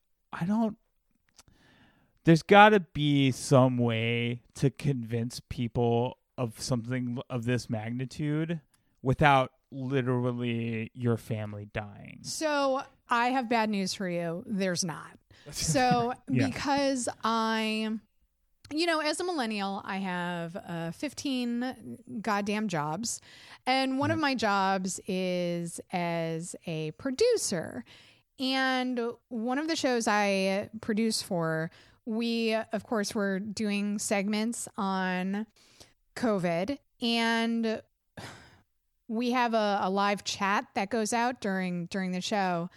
there's got to be some way to convince people of something of this magnitude without literally your family dying. So I have bad news for you. There's not. So yeah. Because as a millennial, I have 15 goddamn jobs. And one of my jobs is as a producer. And one of the shows I produce for, we, of course, were doing segments on COVID. And we have a live chat that goes out during the show.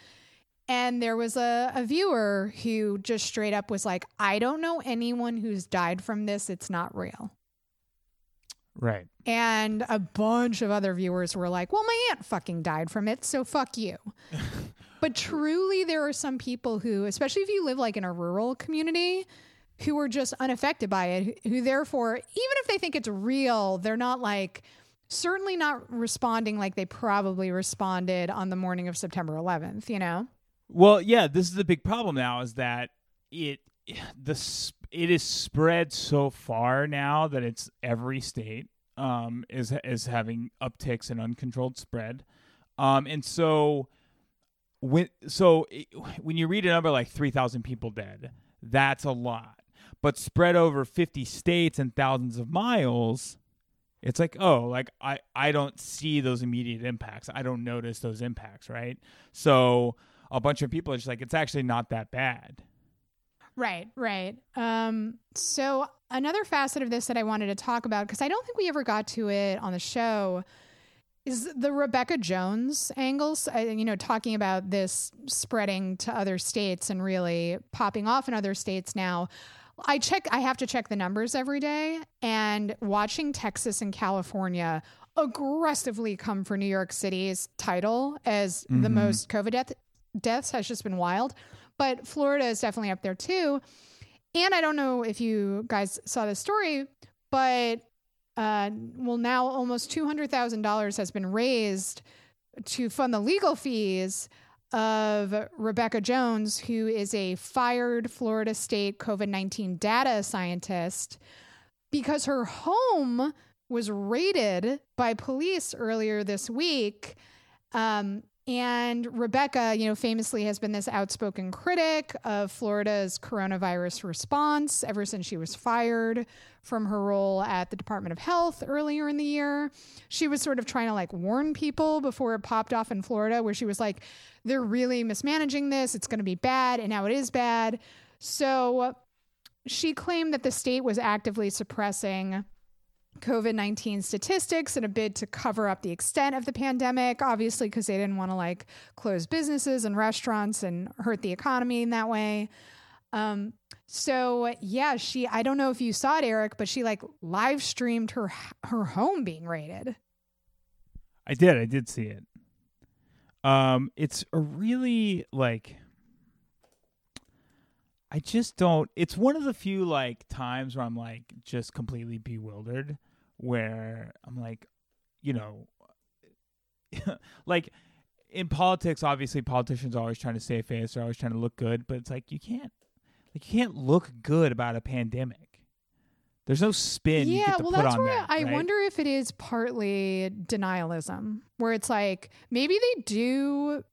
And there was a viewer who just straight up was like, I don't know anyone who's died from this. It's not real. Right. And a bunch of other viewers were like, well, my aunt fucking died from it, so fuck you. But truly, there are some people who, especially if you live like in a rural community, who are just unaffected by it, who therefore, even if they think it's real, they're not like... certainly not responding like they probably responded on the morning of September 11th, you know? Well, yeah, this is the big problem now is that it is spread so far now that it's every state is having upticks and uncontrolled spread. And so when you read a number like 3,000 people dead, that's a lot. But spread over 50 states and thousands of miles... it's like, oh, like I don't see those immediate impacts. I don't notice those impacts, right? So a bunch of people are just like, it's actually not that bad. Right. So another facet of this that I wanted to talk about, because I don't think we ever got to it on the show, is the Rebekah Jones angles, talking about this spreading to other states and really popping off in other states now. I have to check the numbers every day, and watching Texas and California aggressively come for New York City's title as the most COVID deaths has just been wild. But Florida is definitely up there too. And I don't know if you guys saw this story, but now almost $200,000 has been raised to fund the legal fees of Rebekah Jones, who is a fired Florida state COVID-19 data scientist, because her home was raided by police earlier this week. And Rebekah, famously has been this outspoken critic of Florida's coronavirus response ever since she was fired from her role at the Department of Health earlier in the year. She was sort of trying to like warn people before it popped off in Florida, where she was like, they're really mismanaging this. It's going to be bad. And now it is bad. So she claimed that the state was actively suppressing COVID-19 statistics in a bid to cover up the extent of the pandemic, obviously, because they didn't want to like close businesses and restaurants and hurt the economy in that way. So yeah, I don't know if you saw it, Eric, but she like live streamed her home being raided. I did see it. It's a really like, I just don't, it's one of the few like times where I'm like just completely bewildered, where I'm like, like in politics, obviously politicians are always trying to save face. They're always trying to look good, but it's like, you can't look good about a pandemic. There's no spin. Yeah, I wonder if it is partly denialism, where it's like, maybe they do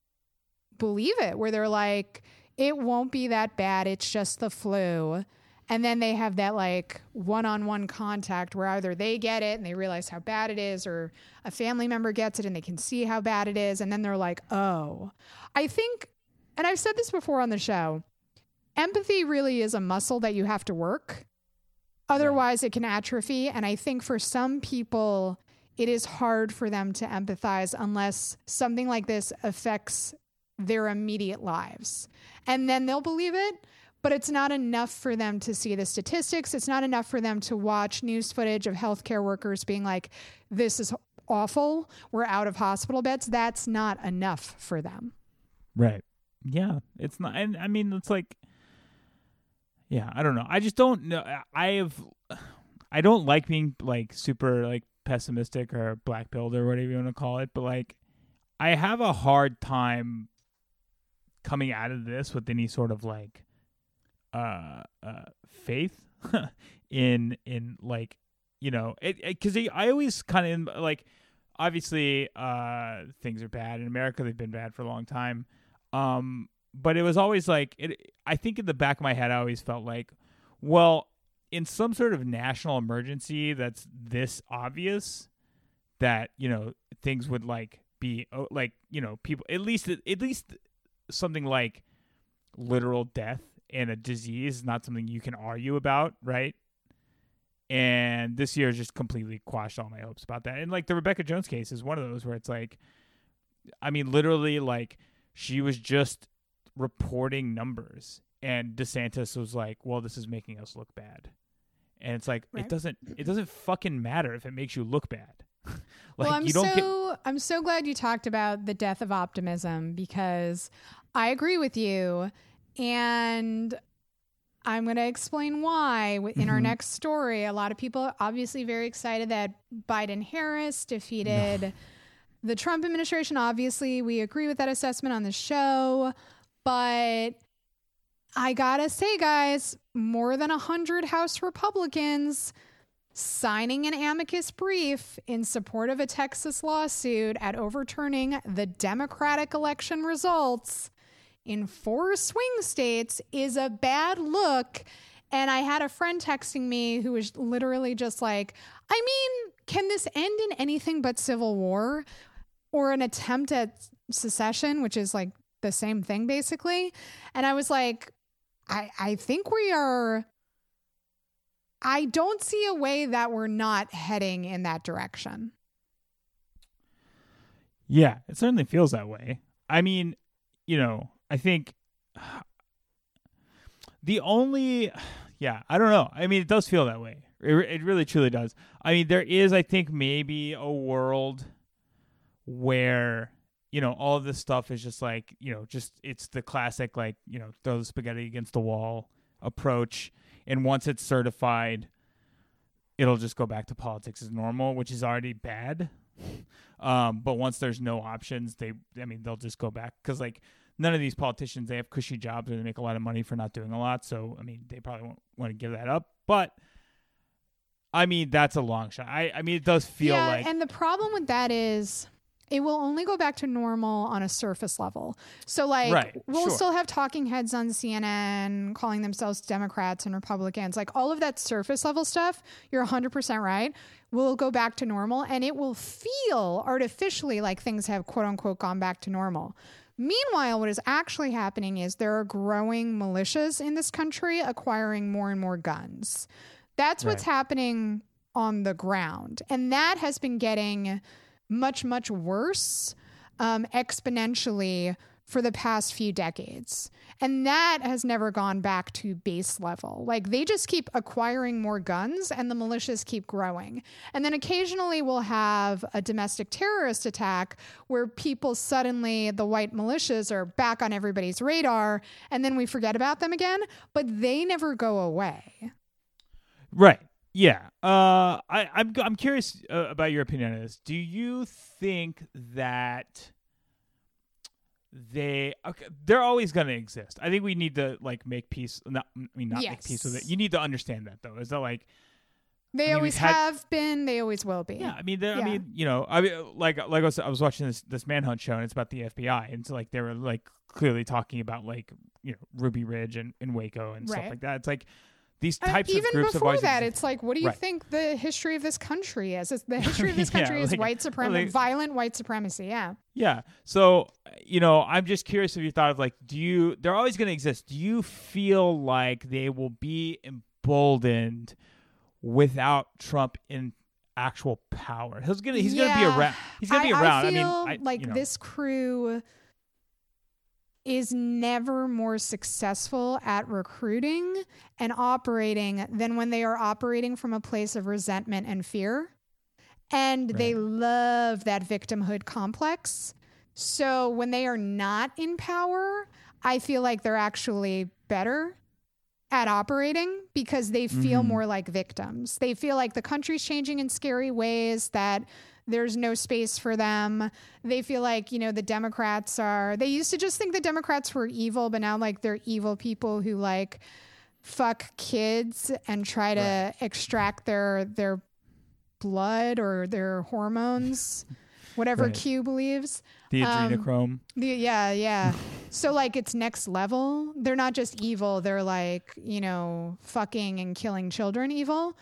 believe it, where they're like, it won't be that bad. It's just the flu. And then they have that like one-on-one contact where either they get it and they realize how bad it is, or a family member gets it and they can see how bad it is. And then they're like, oh, I think, and I've said this before on the show, empathy really is a muscle that you have to work. Otherwise, it can atrophy. And I think for some people, it is hard for them to empathize unless something like this affects their immediate lives. And then they'll believe it, but it's not enough for them to see the statistics. It's not enough for them to watch news footage of healthcare workers being like, this is awful. We're out of hospital beds. That's not enough for them. Right. Yeah. It's not. And I mean, it's like, yeah, I don't know. I just don't know. I don't like being like super like pessimistic or black-pilled or whatever you want to call it, but like, I have a hard time coming out of this with any sort of like faith in like, you know, because I always kind of like, obviously things are bad in America. They've been bad for a long time. But it was always like, I think in the back of my head, I always felt like, well, in some sort of national emergency that's this obvious that, you know, things would like be like, you know, people, at least something like literal death and a disease is not something you can argue about, right? And this year just completely quashed all my hopes about that. And like the Rebekah Jones case is one of those where it's like, I mean, literally like she was just reporting numbers and DeSantis was like, well, this is making us look bad. And it's like, right. It doesn't fucking matter if it makes you look bad. Like, well, I'm so glad you talked about the death of optimism because I agree with you, and I'm going to explain why in our next story. A lot of people are obviously very excited that Biden-Harris defeated the Trump administration. Obviously, we agree with that assessment on the show, but I gotta say, guys, more than 100 House Republicans signing an amicus brief in support of a Texas lawsuit at overturning the Democratic election results in 4 swing states is a bad look. And I had a friend texting me who was literally just like, I mean, can this end in anything but civil war or an attempt at secession, which is like the same thing basically. And I was like, I think we are... I don't see a way that we're not heading in that direction. Yeah, it certainly feels that way. I mean, you know, I think the only... Yeah, I don't know. I mean, it does feel that way. It really, truly does. I mean, there is, I think, maybe a world where... you know, all of this stuff is just like, you know, just it's the classic, like, you know, throw the spaghetti against the wall approach. And once it's certified, it'll just go back to politics as normal, which is already bad. But once there's no options, they'll just go back. Cause like none of these politicians, they have cushy jobs or they make a lot of money for not doing a lot. So, I mean, they probably won't want to give that up, but I mean, that's a long shot. I mean, it does feel like, and the problem with that is, it will only go back to normal on a surface level. So, like, we'll still have talking heads on CNN calling themselves Democrats and Republicans. Like, all of that surface level stuff, you're 100% right, will go back to normal. And it will feel artificially like things have, quote unquote, gone back to normal. Meanwhile, what is actually happening is there are growing militias in this country acquiring more and more guns. That's what's happening on the ground. And that has been getting... much worse exponentially for the past few decades. And that has never gone back to base level. Like they just keep acquiring more guns and the militias keep growing. And then occasionally we'll have a domestic terrorist attack where people suddenly, the white militias are back on everybody's radar and then we forget about them again, but they never go away. Right. Yeah, I'm curious about your opinion on this. Do you think that they're always going to exist? I think we need to like make peace. Make peace with it. You need to understand that though. Is that like have been? They always will be. Yeah, I mean, I mean, you know, I mean, like I was watching this Manhunt show and it's about the FBI and so like they were like clearly talking about like you know Ruby Ridge and Waco and stuff like that. It's like. These types of groups have always existed. Even before that, it's like, what do you think the history of this country is? The history of this country is white supremacy, violent white supremacy. Yeah. Yeah. So, you know, I'm just curious if you thought of like, they're always going to exist. Do you feel like they will be emboldened without Trump in actual power. He's gonna be around. I feel like this crew is never more successful at recruiting and operating than when they are operating from a place of resentment and fear. And right. They love that victimhood complex. So when they are not in power, I feel like they're actually better at operating because they feel more like victims. They feel like the country's changing in scary ways, that there's no space for them. They feel like, the Democrats they used to just think the Democrats were evil, but now like they're evil people who like fuck kids and try to extract their blood or their hormones, whatever Q believes. The adrenochrome. So like it's next level. They're not just evil. They're like, fucking and killing children evil.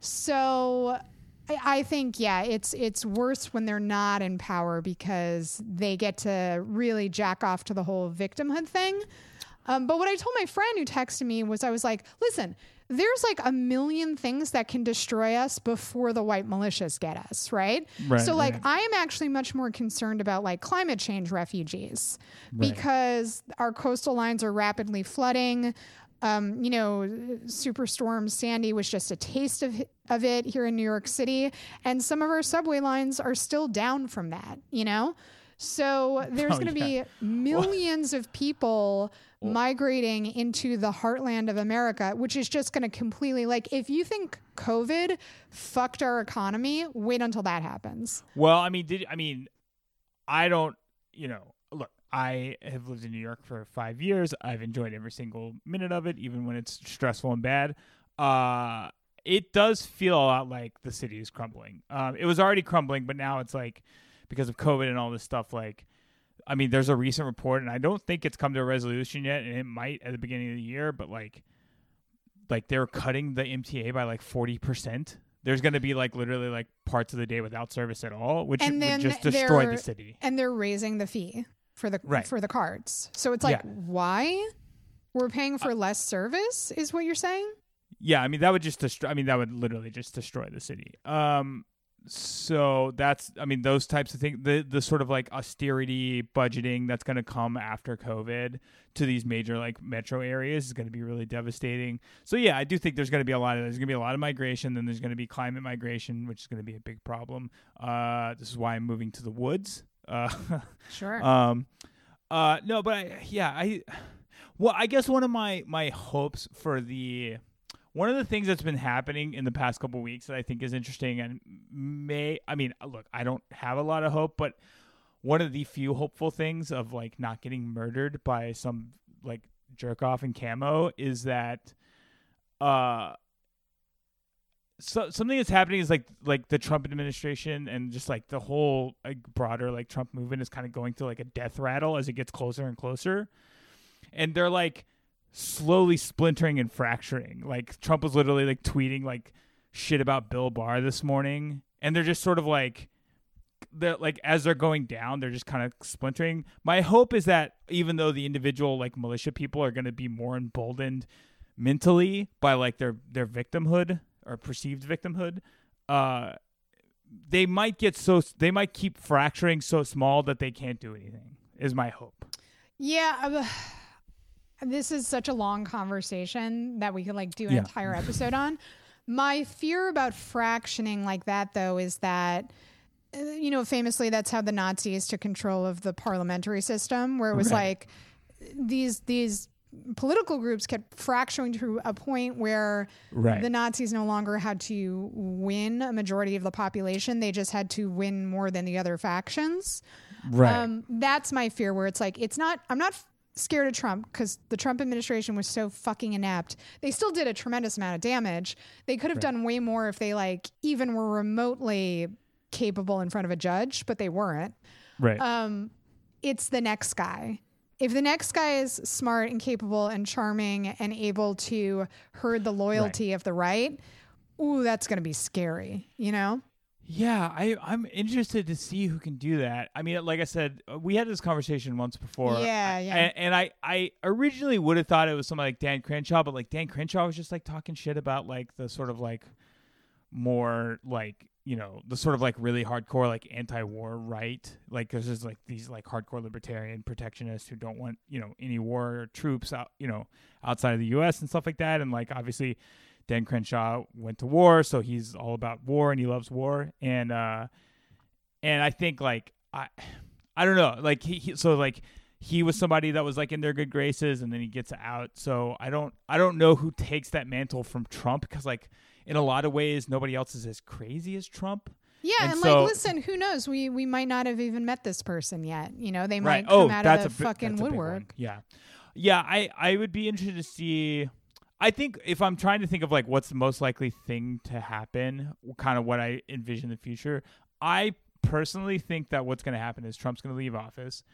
So I think, it's worse when they're not in power because they get to really jack off to the whole victimhood thing. But what I told my friend who texted me was, I was like, listen, there's like a million things that can destroy us before the white militias get us, right? So like I am actually much more concerned about like climate change refugees because our coastal lines are rapidly flooding. Superstorm Sandy was just a taste of it here in New York City. And some of our subway lines are still down from that, So there's going to be millions of people migrating into the heartland of America, which is just going to completely, like, if you think COVID fucked our economy, wait until that happens. Well, look, I have lived in New York for 5 years. I've enjoyed every single minute of it, even when it's stressful and bad. It does feel a lot like the city is crumbling. It was already crumbling, but now it's like, because of COVID and all this stuff, there's a recent report, and I don't think it's come to a resolution yet, and it might at the beginning of the year, but, like they're cutting the MTA by, 40%. There's going to be, literally, parts of the day without service at all, which would just destroy the city. And they're raising the fee for the cards. So it's why? We're paying for less service, is what you're saying? Yeah, that would just destroy... that would literally just destroy the city. So that's, those types of things, the sort of austerity budgeting that's going to come after COVID to these major metro areas is going to be really devastating. So I do think there's going to be a lot of migration. Then there's going to be climate migration, which is going to be a big problem. This is why I'm moving to the woods. Sure. No, but I guess one of my hopes for one of the things that's been happening in the past couple of weeks that I think is interesting and look, I don't have a lot of hope, but one of the few hopeful things of not getting murdered by some jerk off in camo is that so something that's happening is like the Trump administration and just the whole broader Trump movement is kind of going through a death rattle as it gets closer and closer. And they're slowly splintering and fracturing. Trump was literally tweeting shit about Bill Barr this morning, and they're just sort of as they're going down, they're just kind of splintering. My hope is that even though the individual militia people are going to be more emboldened mentally by their victimhood or perceived victimhood, they might keep fracturing so small that they can't do anything. Is my hope. Yeah. This is such a long conversation that we could do an entire episode on. My fear about fractioning like that, though, is that, famously, that's how the Nazis took control of the parliamentary system, where it was these political groups kept fracturing to a point where the Nazis no longer had to win a majority of the population. They just had to win more than the other factions. Right. That's my fear, where it's I'm not scared of Trump because the Trump administration was so fucking inept. They still did a tremendous amount of damage. They could have done way more if they even were remotely capable in front of a judge, but they weren't. Right. It's the next guy. If the next guy is smart and capable and charming and able to herd the loyalty of the right, ooh, that's going to be scary, Yeah, I'm interested to see who can do that. Like I said, we had this conversation once before. Yeah. And I originally would have thought it was somebody like Dan Crenshaw, but Dan Crenshaw was just talking shit about the sort of more you know, the sort of like really hardcore like anti-war right, like because there's like these like hardcore libertarian protectionists who don't want, you know, any war troops out, you know, outside of the U.S. and stuff like that. And like obviously Dan Crenshaw went to war, so he's all about war and he loves war. And and I think like I don't know, like he so like he was somebody that was like in their good graces, and then he gets out. So I don't know who takes that mantle from Trump, because like in a lot of ways nobody else is as crazy as Trump. Yeah, and so, like, listen, who knows? We might not have even met this person yet. You know, they might come out of the fucking woodwork. Yeah, yeah. I would be interested to see. I think if I'm trying to think of like what's the most likely thing to happen, kind of what I envision the future, I personally think that what's going to happen is Trump's going to leave office.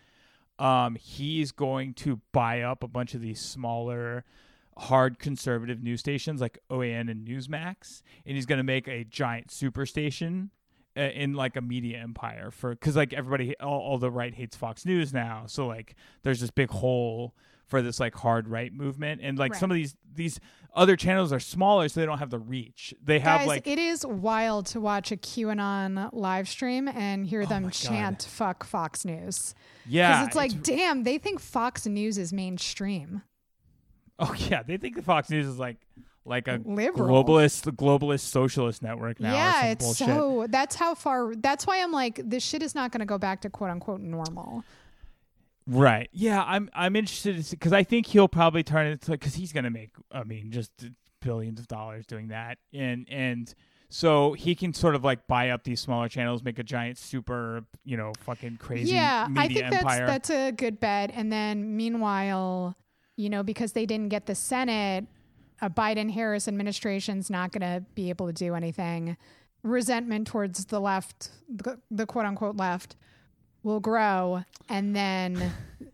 He's going to buy up a bunch of these smaller, hard conservative news stations like OAN and Newsmax, and he's going to make a giant super station in like a media empire for, because like everybody, all the right hates Fox News now, so like there's this big hole for this like hard right movement, and like some of these other channels are smaller, so they don't have the reach they have. Guys, like it is wild to watch a QAnon live stream and hear them chant fuck Fox News. Yeah, because it's like damn, they think Fox News is mainstream. Oh yeah, they think the Fox News is like a liberal, globalist socialist network now. Yeah, it's bullshit. So that's how far. That's why I'm like, this shit is not going to go back to quote unquote normal. Right. Yeah, I'm interested to see, because I think he'll probably turn it to, because he's going to make, I mean, just billions of dollars doing that, and so he can sort of like buy up these smaller channels, make a giant super, you know, fucking crazy. Yeah, media I think empire. That's a good bet. And then meanwhile, you know, because they didn't get the Senate, a Biden-Harris administration's not going to be able to do anything. Resentment towards the left, the quote-unquote left, will grow, and then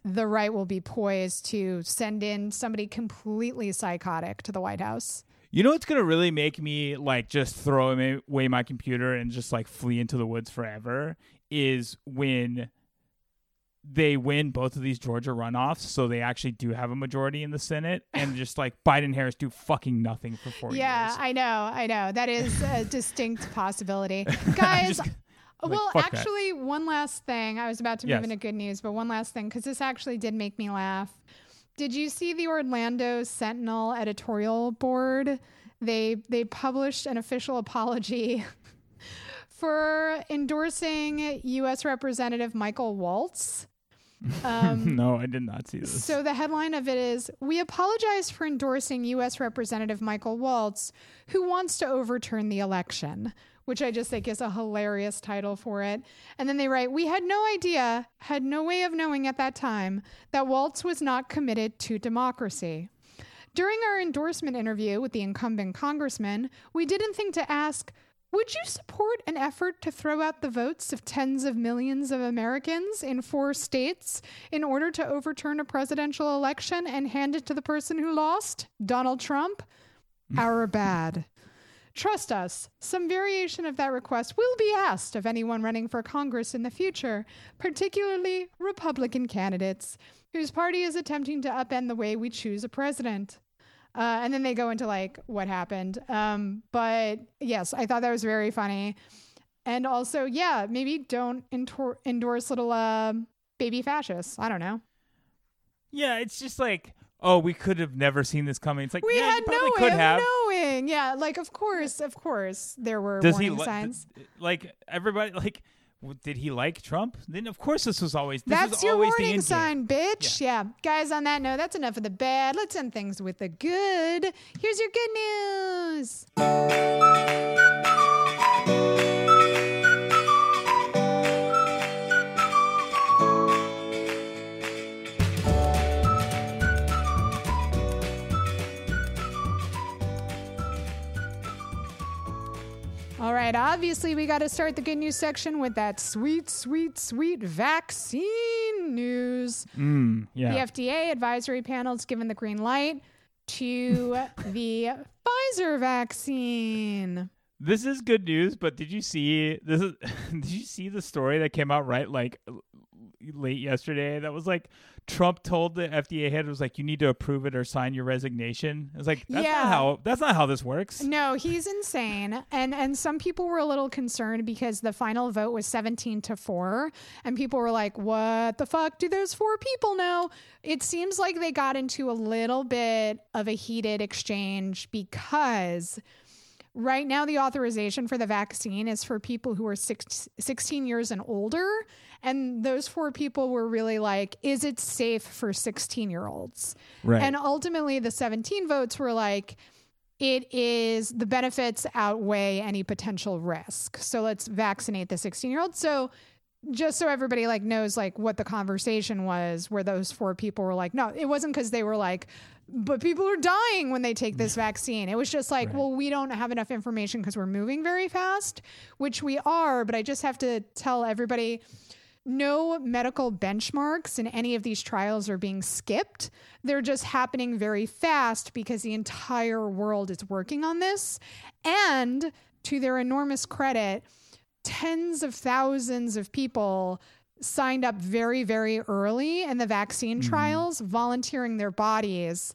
the right will be poised to send in somebody completely psychotic to the White House. You know what's going to really make me like just throw away my computer and just like flee into the woods forever is when they win both of these Georgia runoffs, so they actually do have a majority in the Senate, and just like Biden-Harris do fucking nothing for 4 years. Yeah, I know. That is a distinct possibility. Guys, one last thing. I was about to move into good news, but one last thing, because this actually did make me laugh. Did you see the Orlando Sentinel editorial board? They published an official apology for endorsing U.S. Representative Michael Waltz. No, I did not see this. So the headline of it is, "We apologize for endorsing U.S. Representative Michael Waltz, who wants to overturn the election," which I just think is a hilarious title for it. And then they write, "We had no idea, had no way of knowing at that time, that Waltz was not committed to democracy. During our endorsement interview with the incumbent congressman, we didn't think to ask, would you support an effort to throw out the votes of tens of millions of Americans in 4 states in order to overturn a presidential election and hand it to the person who lost, Donald Trump? Our bad. Trust us, some variation of that request will be asked of anyone running for Congress in the future, particularly Republican candidates, whose party is attempting to upend the way we choose a president." And then they go into like what happened. But yes, I thought that was very funny. And also, yeah, maybe don't endorse little baby fascists. I don't know. Yeah, it's just like, oh, we could have never seen this coming. It's like, we had no way of knowing. Yeah, like, of course, there were warning signs. Like, everybody, like, did he like Trump? Then, of course, that's your warning sign, bitch. Yeah. Guys, on that note, that's enough of the bad. Let's end things with the good. Here's your good news. All right, obviously, we got to start the good news section with that sweet, sweet, sweet vaccine news. The FDA advisory panel's given the green light to the Pfizer vaccine. This is good news, but did you see the story that came out right like late yesterday that was like, Trump told the FDA head, was like, you need to approve it or sign your resignation. It's like, that's not how this works. No, he's insane. And some people were a little concerned because the final vote was 17-4. And people were like, what the fuck do those four people know? It seems like they got into a little bit of a heated exchange because right now the authorization for the vaccine is for people who are 16 years and older. And those four people were really like, is it safe for 16-year-olds? Right. And ultimately the 17 votes were like, it is, the benefits outweigh any potential risk. So let's vaccinate the 16-year-old. So just so everybody like knows like what the conversation was, where those four people were like, no, it wasn't because they were like, but people are dying when they take this vaccine. It was just like, well, we don't have enough information because we're moving very fast, which we are. But I just have to tell everybody, no medical benchmarks in any of these trials are being skipped. They're just happening very fast because the entire world is working on this. And to their enormous credit, tens of thousands of people signed up very, very early in the vaccine trials, volunteering their bodies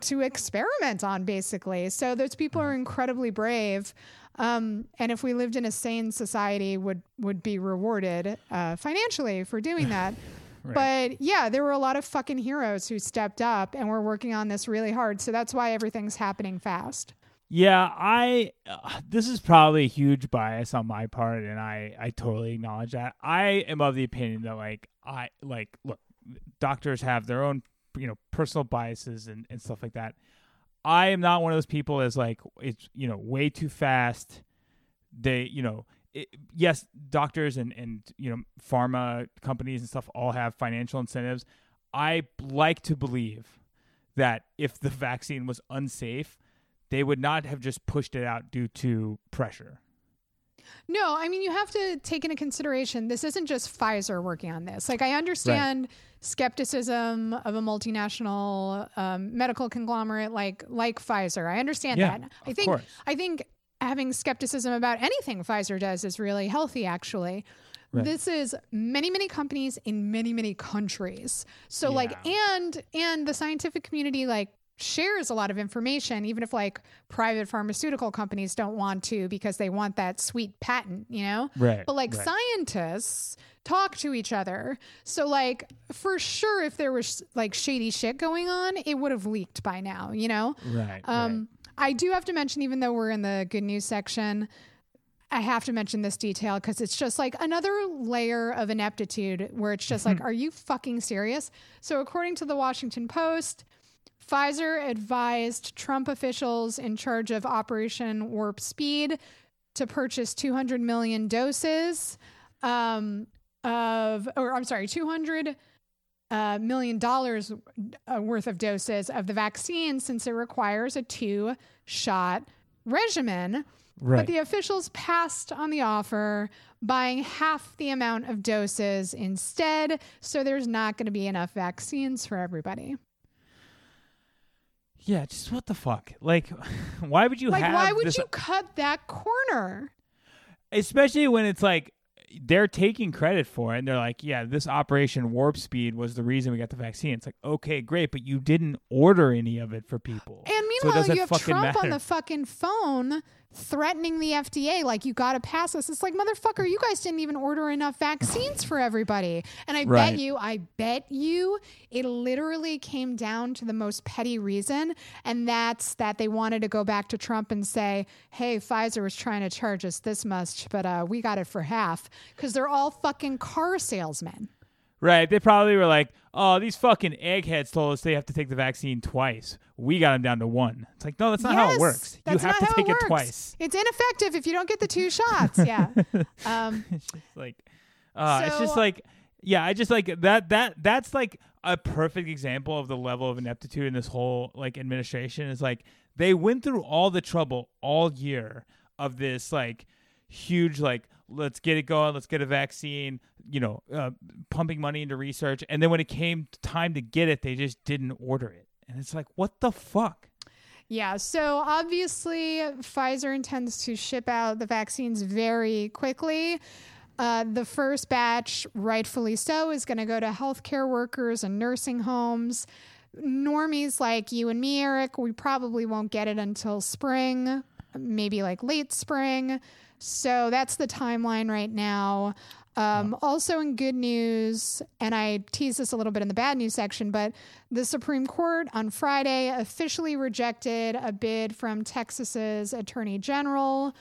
to experiment on, basically. So those people are incredibly brave. And if we lived in a sane society, would be rewarded financially for doing that. Right. But yeah, there were a lot of fucking heroes who stepped up and were working on this really hard. So that's why everything's happening fast. Yeah, this is probably a huge bias on my part, and I totally acknowledge that. I am of the opinion that look, doctors have their own, personal biases and stuff like that. I am not one of those people that's like, it's, way too fast. Yes, doctors and pharma companies and stuff all have financial incentives. I like to believe that if the vaccine was unsafe, they would not have just pushed it out due to pressure. No, I mean, you have to take into consideration, this isn't just Pfizer working on this. Like, I understand skepticism of a multinational medical conglomerate like Pfizer. I understand that. I think having skepticism about anything Pfizer does is really healthy, actually. Right. This is many, many companies in many, many countries. So and the scientific community, shares a lot of information, even if private pharmaceutical companies don't want to because they want that sweet patent, But scientists talk to each other. So for sure, if there was shady shit going on, it would have leaked by now, Right. I do have to mention, even though we're in the good news section, I have to mention this detail because it's just another layer of ineptitude where it's just are you fucking serious? So according to the Washington Post, Pfizer advised Trump officials in charge of Operation Warp Speed to purchase 200 million doses $200 million worth of doses of the vaccine, since it requires a 2-shot regimen. Right. But the officials passed on the offer, buying half the amount of doses instead. So there's not going to be enough vaccines for everybody. Yeah, just what the fuck? Why would you have why would you cut that corner? Especially when it's they're taking credit for it, and they're like, yeah, this Operation Warp Speed was the reason we got the vaccine. It's like, okay, great, but you didn't order any of it for people. And meanwhile, so you have Trump on the fucking phone threatening the FDA, you got to pass us. It's like, motherfucker, you guys didn't even order enough vaccines for everybody. And I bet you it literally came down to the most petty reason, and that's that they wanted to go back to Trump and say, hey, Pfizer was trying to charge us this much, but we got it for half, because they're all fucking car salesmen. Right. They probably were like, oh, these fucking eggheads told us they have to take the vaccine twice. We got them down to one. It's like, no, that's not how it works. You have to take it twice. It's ineffective if you don't get the 2 shots. Yeah. It's just that's a perfect example of the level of ineptitude in this whole administration. Is they went through all the trouble all year of this huge let's get it going, let's get a vaccine, pumping money into research. And then when it came time to get it, they just didn't order it. And it's what the fuck? Yeah. So obviously Pfizer intends to ship out the vaccines very quickly. The first batch, rightfully so, is going to go to healthcare workers and nursing homes. Normies like you and me, Eric, we probably won't get it until spring, maybe like late spring. So that's the timeline right now. Also in good news, and I teased this a little bit in the bad news section, but the Supreme Court on Friday officially rejected a bid from Texas's Attorney General,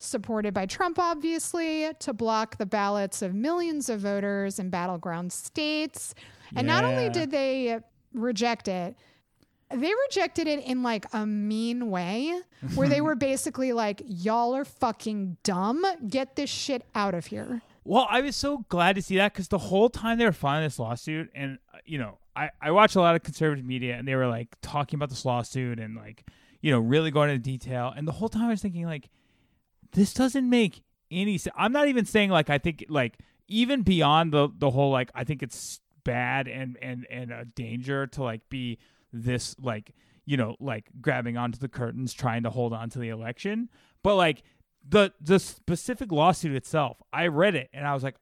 supported by Trump, obviously, to block the ballots of millions of voters in battleground states. And not only did they reject it, they rejected it in like a mean way where they were basically like, y'all are fucking dumb. Get this shit out of here. Well, I was so glad to see that because the whole time they were filing this lawsuit, and, you know, I watch a lot of conservative media, and they were like talking about this lawsuit and like, you know, really going into detail. And the whole time I was thinking like, this doesn't make any sense. I'm not even saying like, I think like even beyond the whole, like, I think it's bad and a danger to like be this like, you know, like grabbing onto the curtains, trying to hold on to the election. But like, the specific lawsuit itself, I read it and I was like,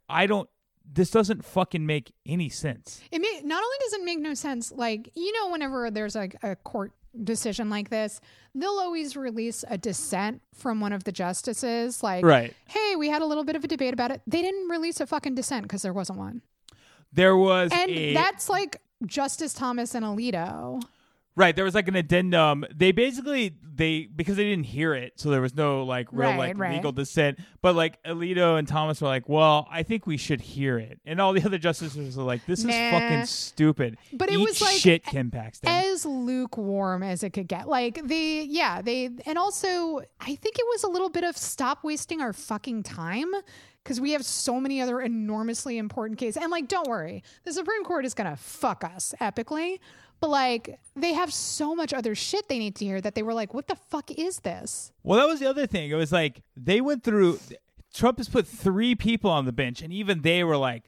this doesn't fucking make any sense. Not only does it make no sense, like, you know, whenever there's like a court decision like this, they'll always release a dissent from one of the justices. Like, right. Hey, we had a little bit of a debate about it. They didn't release a fucking dissent because there wasn't one. There was. And that's like Justice Thomas and Alito. Right, there was like an addendum. Because they didn't hear it, so there was no like real legal dissent. But like Alito and Thomas were like, "Well, I think we should hear it," and all the other justices were like, "This is fucking stupid." But it was like shit, Kim Paxton, as lukewarm as it could get. Like and also I think it was a little bit of stop wasting our fucking time because we have so many other enormously important cases. And like, don't worry, the Supreme Court is gonna fuck us epically. But like, they have so much other shit they need to hear that they were like, what the fuck is this? Well, that was the other thing. It was like, they went through, Trump has put 3 people on the bench, and even they were like,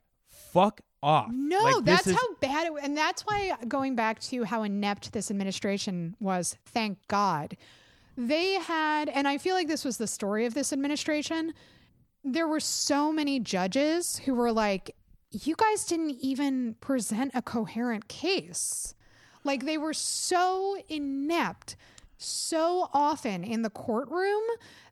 fuck off. No, like, that's how bad it was. And that's why, going back to how inept this administration was, thank God, they had, and I feel like this was the story of this administration, there were so many judges who were like, you guys didn't even present a coherent case. Like, they were so inept so often in the courtroom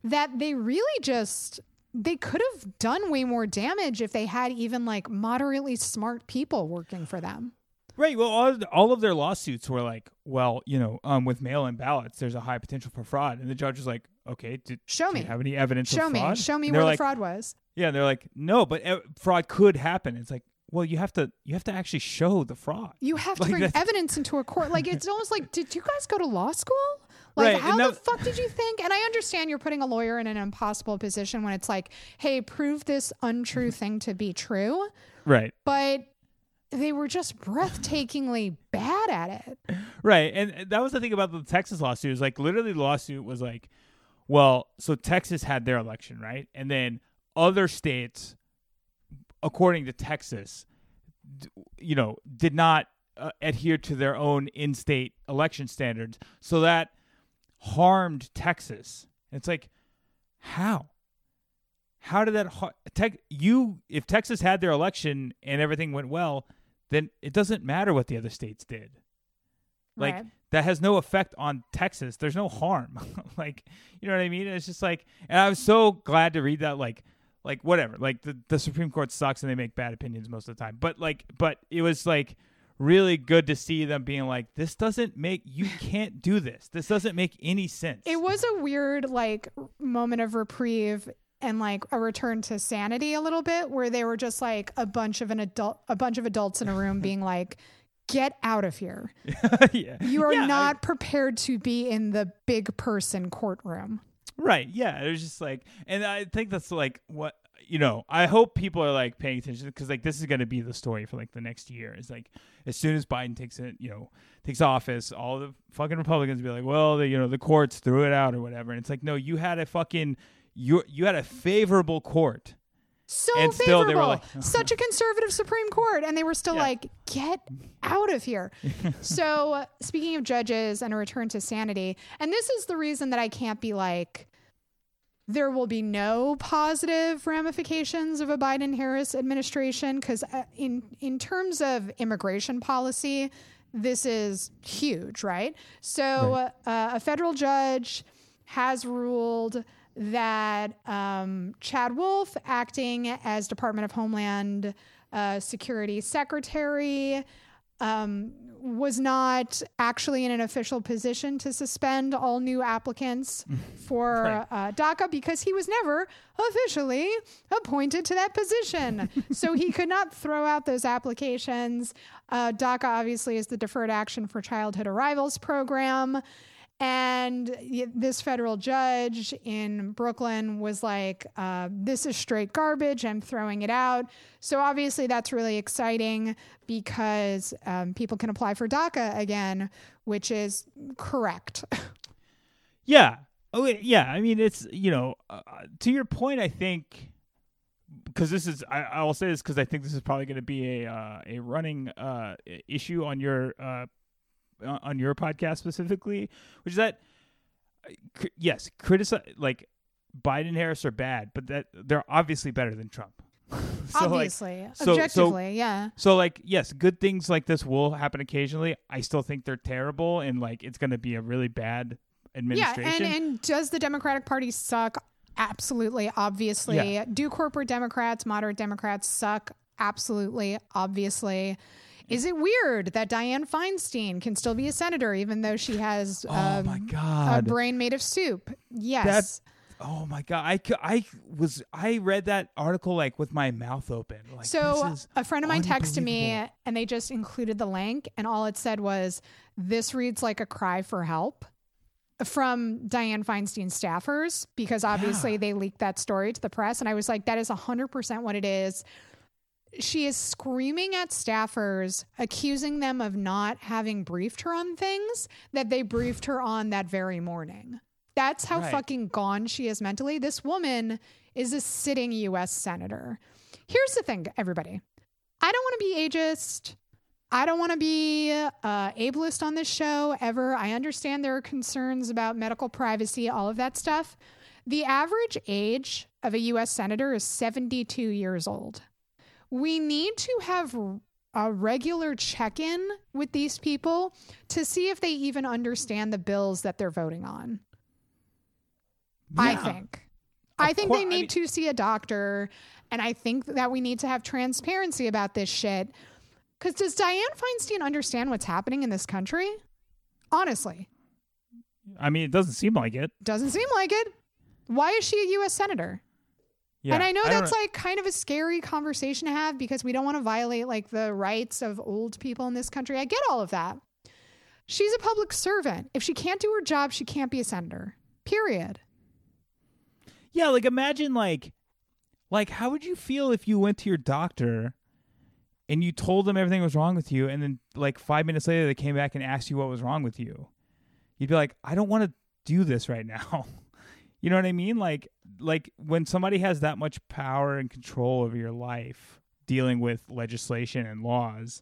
that they really just, they could have done way more damage if they had even like moderately smart people working for them. Right. Well, all of their lawsuits were like, well, you know, with mail-in ballots, there's a high potential for fraud. And the judge was like, okay, do you have any evidence of fraud? Show me where the fraud was. Yeah. They're like, no, but fraud could happen. It's like, well, you have to actually show the fraud. You have to bring evidence into a court. Like, it's almost like, did you guys go to law school? Like, right, how the fuck did you think? And I understand you're putting a lawyer in an impossible position when it's like, hey, prove this untrue thing to be true. Right. But they were just breathtakingly bad at it. Right. And that was the thing about the Texas lawsuit. It was like, literally the lawsuit was like, well, so Texas had their election, right? And then other states, according to Texas, you know, did not adhere to their own in-state election standards. So that harmed Texas. It's like, how? How did that if Texas had their election and everything went well, then it doesn't matter what the other states did. Like, right. That has no effect on Texas. There's no harm. Like, you know what I mean? It's just like, and I was so glad to read that, like whatever, like the Supreme Court sucks and they make bad opinions most of the time. But it was like really good to see them being like, you can't do this. This doesn't make any sense. It was a weird like moment of reprieve and like a return to sanity a little bit where they were just like a bunch of adults in a room being like, get out of here. Yeah. You are not prepared to be in the big person courtroom. Right. Yeah. It was just like, and I think that's like what, you know, I hope people are like paying attention because like this is going to be the story for like the next year. It's like as soon as Biden takes office, all the fucking Republicans will be like, well, the courts threw it out or whatever. And it's like, no, you had a fucking, you had a favorable court. So and favorable. Still they were like, such a conservative Supreme Court. And they were still like, get out of here. So speaking of judges and a return to sanity, and this is the reason that I can't be like, there will be no positive ramifications of a Biden-Harris administration, because in terms of immigration policy, this is huge, right? So a federal judge has ruled that Chad Wolf, acting as Department of Homeland Security Secretary, was not actually in an official position to suspend all new applicants for DACA, because he was never officially appointed to that position. So he could not throw out those applications. DACA obviously is the Deferred Action for Childhood Arrivals program. And this federal judge in Brooklyn was like, this is straight garbage. I'm throwing it out. So obviously that's really exciting, because people can apply for DACA again, which is correct. Yeah. Oh, yeah. I mean, it's, you know, to your point, I think, because this is, I will say this because I think this is probably going to be a running issue on your podcast specifically, which is that yes, criticize like Biden and Harris are bad, but that they're obviously better than Trump. So, obviously, like, objectively, yeah. So like, yes, good things like this will happen occasionally. I still think they're terrible, and like it's going to be a really bad administration. Yeah, and does the Democratic Party suck? Absolutely, obviously. Yeah. Do corporate Democrats, moderate Democrats suck? Absolutely, obviously. Is it weird that Dianne Feinstein can still be a senator even though she has a brain made of soup? Yes. Oh my God. I read that article like with my mouth open. Like, so a friend of mine texted me and they just included the link, and all it said was, "This reads like a cry for help from Dianne Feinstein staffers," because obviously they leaked that story to the press. And I was like, that is 100% what it is. She is screaming at staffers, accusing them of not having briefed her on things that they briefed her on that very morning. That's how fucking gone she is mentally. This woman is a sitting U.S. senator. Here's the thing, everybody. I don't want to be ageist. I don't want to be ableist on this show ever. I understand there are concerns about medical privacy, all of that stuff. The average age of a U.S. senator is 72 years old. We need to have a regular check-in with these people to see if they even understand the bills that they're voting on. Yeah. I think they need to see a doctor, and I think that we need to have transparency about this shit. Because does Dianne Feinstein understand what's happening in this country? Honestly. I mean, it doesn't seem like it. Doesn't seem like it. Why is she a U.S. senator? Yeah, and I know that's like kind of a scary conversation to have, because we don't want to violate like the rights of old people in this country. I get all of that. She's a public servant. If she can't do her job, she can't be a senator. Period. Yeah, like imagine like how would you feel if you went to your doctor and you told them everything was wrong with you, and then like 5 minutes later they came back and asked you what was wrong with you? You'd be like, I don't want to do this right now. You know what I mean? Like when somebody has that much power and control over your life, dealing with legislation and laws,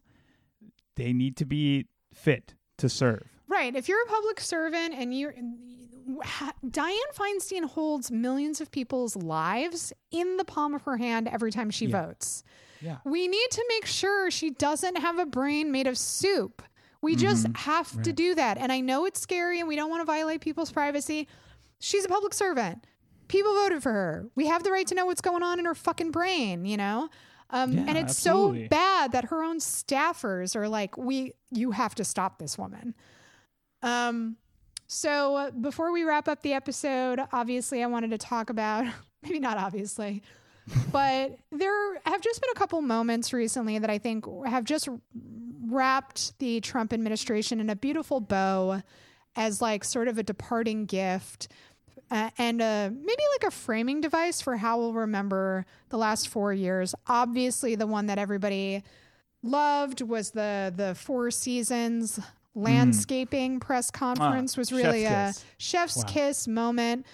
they need to be fit to serve. Right. If you're a public servant and Dianne Feinstein holds millions of people's lives in the palm of her hand every time she votes. Yeah. We need to make sure she doesn't have a brain made of soup. We just have to do that. And I know it's scary and we don't want to violate people's privacy. She's a public servant. People voted for her. We have the right to know what's going on in her fucking brain, you know? And it's absolutely so bad that her own staffers are like, you have to stop this woman. So before we wrap up the episode, obviously I wanted to talk about, maybe not obviously, but there have just been a couple moments recently that I think have just wrapped the Trump administration in a beautiful bow, as like sort of a departing gift and maybe like a framing device for how we'll remember the last 4 years. Obviously, the one that everybody loved was the Four Seasons landscaping press conference. Was really chef's kiss moment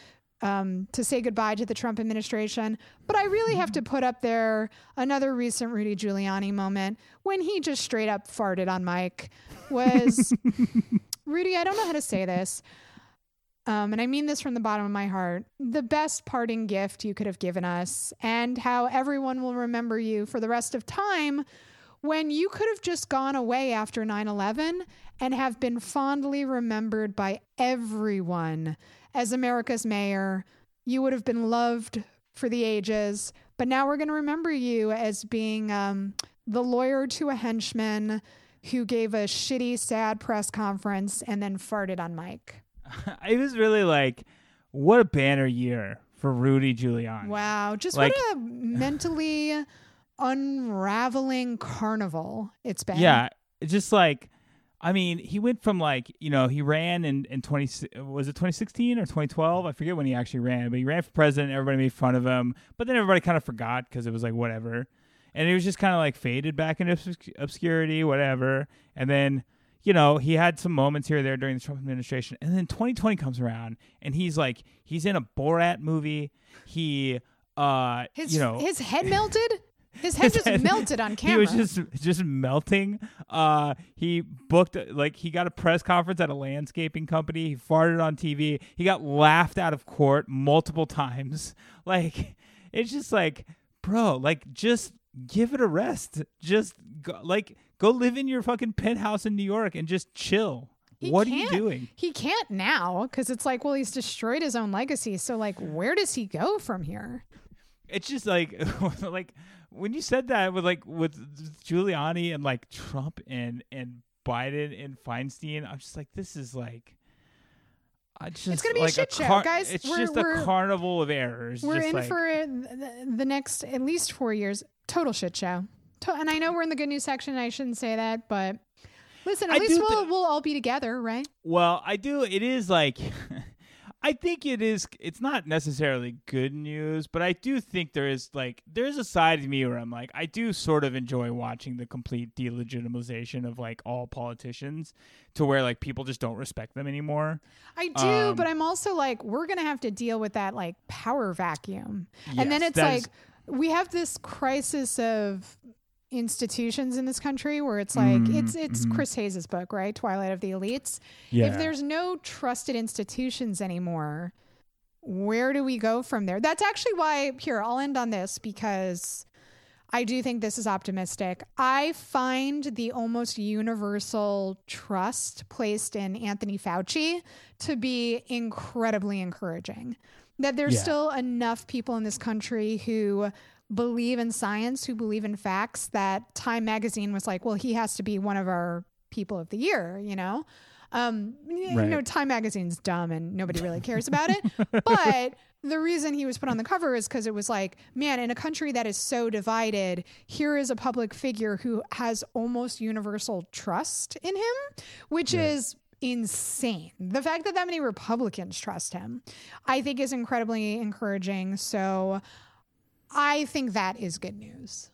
to say goodbye to the Trump administration. But I really have to put up there another recent Rudy Giuliani moment when he just straight up farted on Mike was... Rudy, I don't know how to say this. and I mean this from the bottom of my heart, the best parting gift you could have given us, and how everyone will remember you for the rest of time when you could have just gone away after 9/11 and have been fondly remembered by everyone as America's mayor. You would have been loved for the ages, but now we're going to remember you as being the lawyer to a henchman who gave a shitty, sad press conference and then farted on mic. It was really like, what a banner year for Rudy Giuliani. Wow. Just like, what a mentally unraveling carnival it's been. Yeah. Just like, I mean, he went from like, you know, he ran in 2016 or 2012? I forget when he actually ran, but he ran for president. Everybody made fun of him, but then everybody kind of forgot because it was like, whatever. And it was just kind of like faded back into obscurity, whatever. And then, you know, he had some moments here or there during the Trump administration. And then 2020 comes around and he's like, he's in a Borat movie. He, you know. His head melted? His head just melted on camera. He was just melting. He booked, like, he got a press conference at a landscaping company. He farted on TV. He got laughed out of court multiple times. Like, it's just like, bro, like, just give it a rest. Just go live in your fucking penthouse in New York and just chill. What are you doing? He can't now because it's like, well, he's destroyed his own legacy. So like, where does he go from here? It's just like, like when you said that with Giuliani and like Trump and Biden and Feinstein, I'm just like, this is like, it's going to be like a shit show, guys. It's just a carnival of errors. We're just in for the next at least 4 years. Total shit show. And I know we're in the good news section. And I shouldn't say that, but listen, at least we'll all be together, right? Well, I do. It is like, I think it is. It's not necessarily good news, but I do think there's a side of me where I'm like, I do sort of enjoy watching the complete delegitimization of like all politicians to where like people just don't respect them anymore. I do, but I'm also like, we're going to have to deal with that like power vacuum. Yes, and then it's like, we have this crisis of institutions in this country where it's like, it's Chris Hayes's book, right? Twilight of the Elites. Yeah. If there's no trusted institutions anymore, where do we go from there? That's actually why, here, I'll end on this because I do think this is optimistic. I find the almost universal trust placed in Anthony Fauci to be incredibly encouraging. That there's still enough people in this country who believe in science, who believe in facts, that Time magazine was like, well, he has to be one of our people of the year, you know? Right. You know, Time magazine's dumb and nobody really cares about it. But the reason he was put on the cover is because it was like, man, in a country that is so divided, here is a public figure who has almost universal trust in him, which is insane. The fact that many Republicans trust him, I think, is incredibly encouraging. So I think that is good news.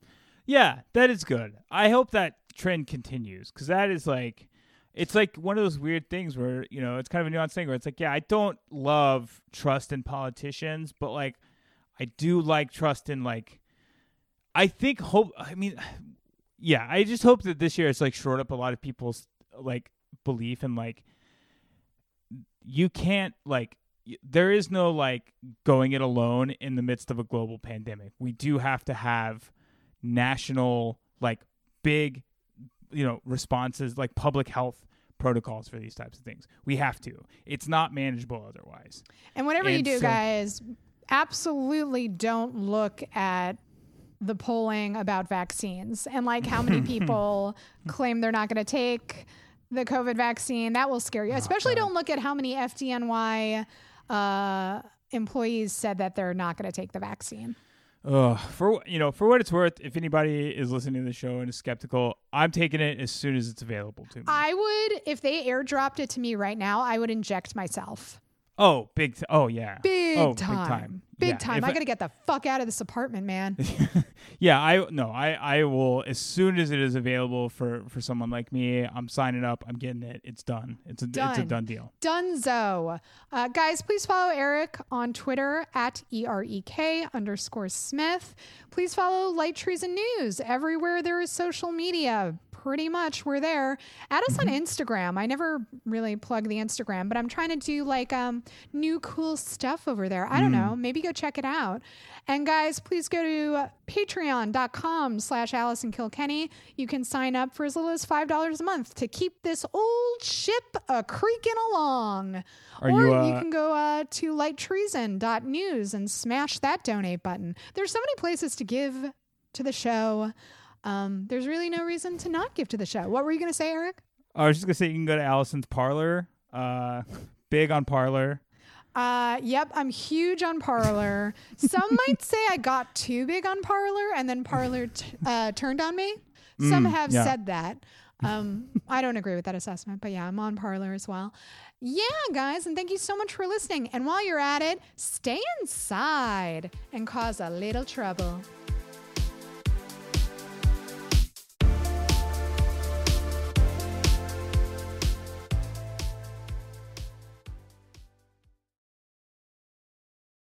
Yeah, that is good. I hope that trend continues because that is like, it's like one of those weird things where, you know, it's kind of a nuanced thing where it's like, yeah, I don't love trust in politicians, but like, I do like trust in like, I just hope that this year it's like shored up a lot of people's like belief and like you can't like there is no like going it alone in the midst of a global pandemic. We do have to have national like big, you know, responses like public health protocols for these types of things. We have to. It's not manageable otherwise. And whatever you do, guys, absolutely don't look at the polling about vaccines and like how many people claim they're not going to take the COVID vaccine. That will scare you. Especially don't look at how many FDNY employees said that they're not going to take the vaccine. For what it's worth, if anybody is listening to the show and is skeptical, I'm taking it as soon as it's available to me. I would, if they airdropped it to me right now, I would inject myself. Oh, big time. I got to get the fuck out of this apartment, man. Yeah, I will. As soon as it is available for someone like me, I'm signing up. I'm getting it. It's done. It's a done deal. Dunzo. Guys, please follow Eric on Twitter at @EREK_Smith. Please follow Light Treason News everywhere there is social media. pretty much we're there. Add us on Instagram. I never really plug the Instagram, but I'm trying to do like new cool stuff over there. I don't know. Maybe go check it out. And guys, please go to patreon.com/AllisonKilkenny. You can sign up for as little as $5 a month to keep this old ship a-creaking along. Or you can go to lighttreason.news and smash that donate button. There's so many places to give to the show. There's really no reason to not give to the show. What were you going to say, Eric? I was just going to say you can go to Allison's Parlor. Big on Parlor. Yep, I'm huge on Parlor. Some might say I got too big on Parlor and then Parlor turned on me. Some have said that. I don't agree with that assessment, but yeah, I'm on Parlor as well. Yeah, guys, and thank you so much for listening. And while you're at it, stay inside and cause a little trouble.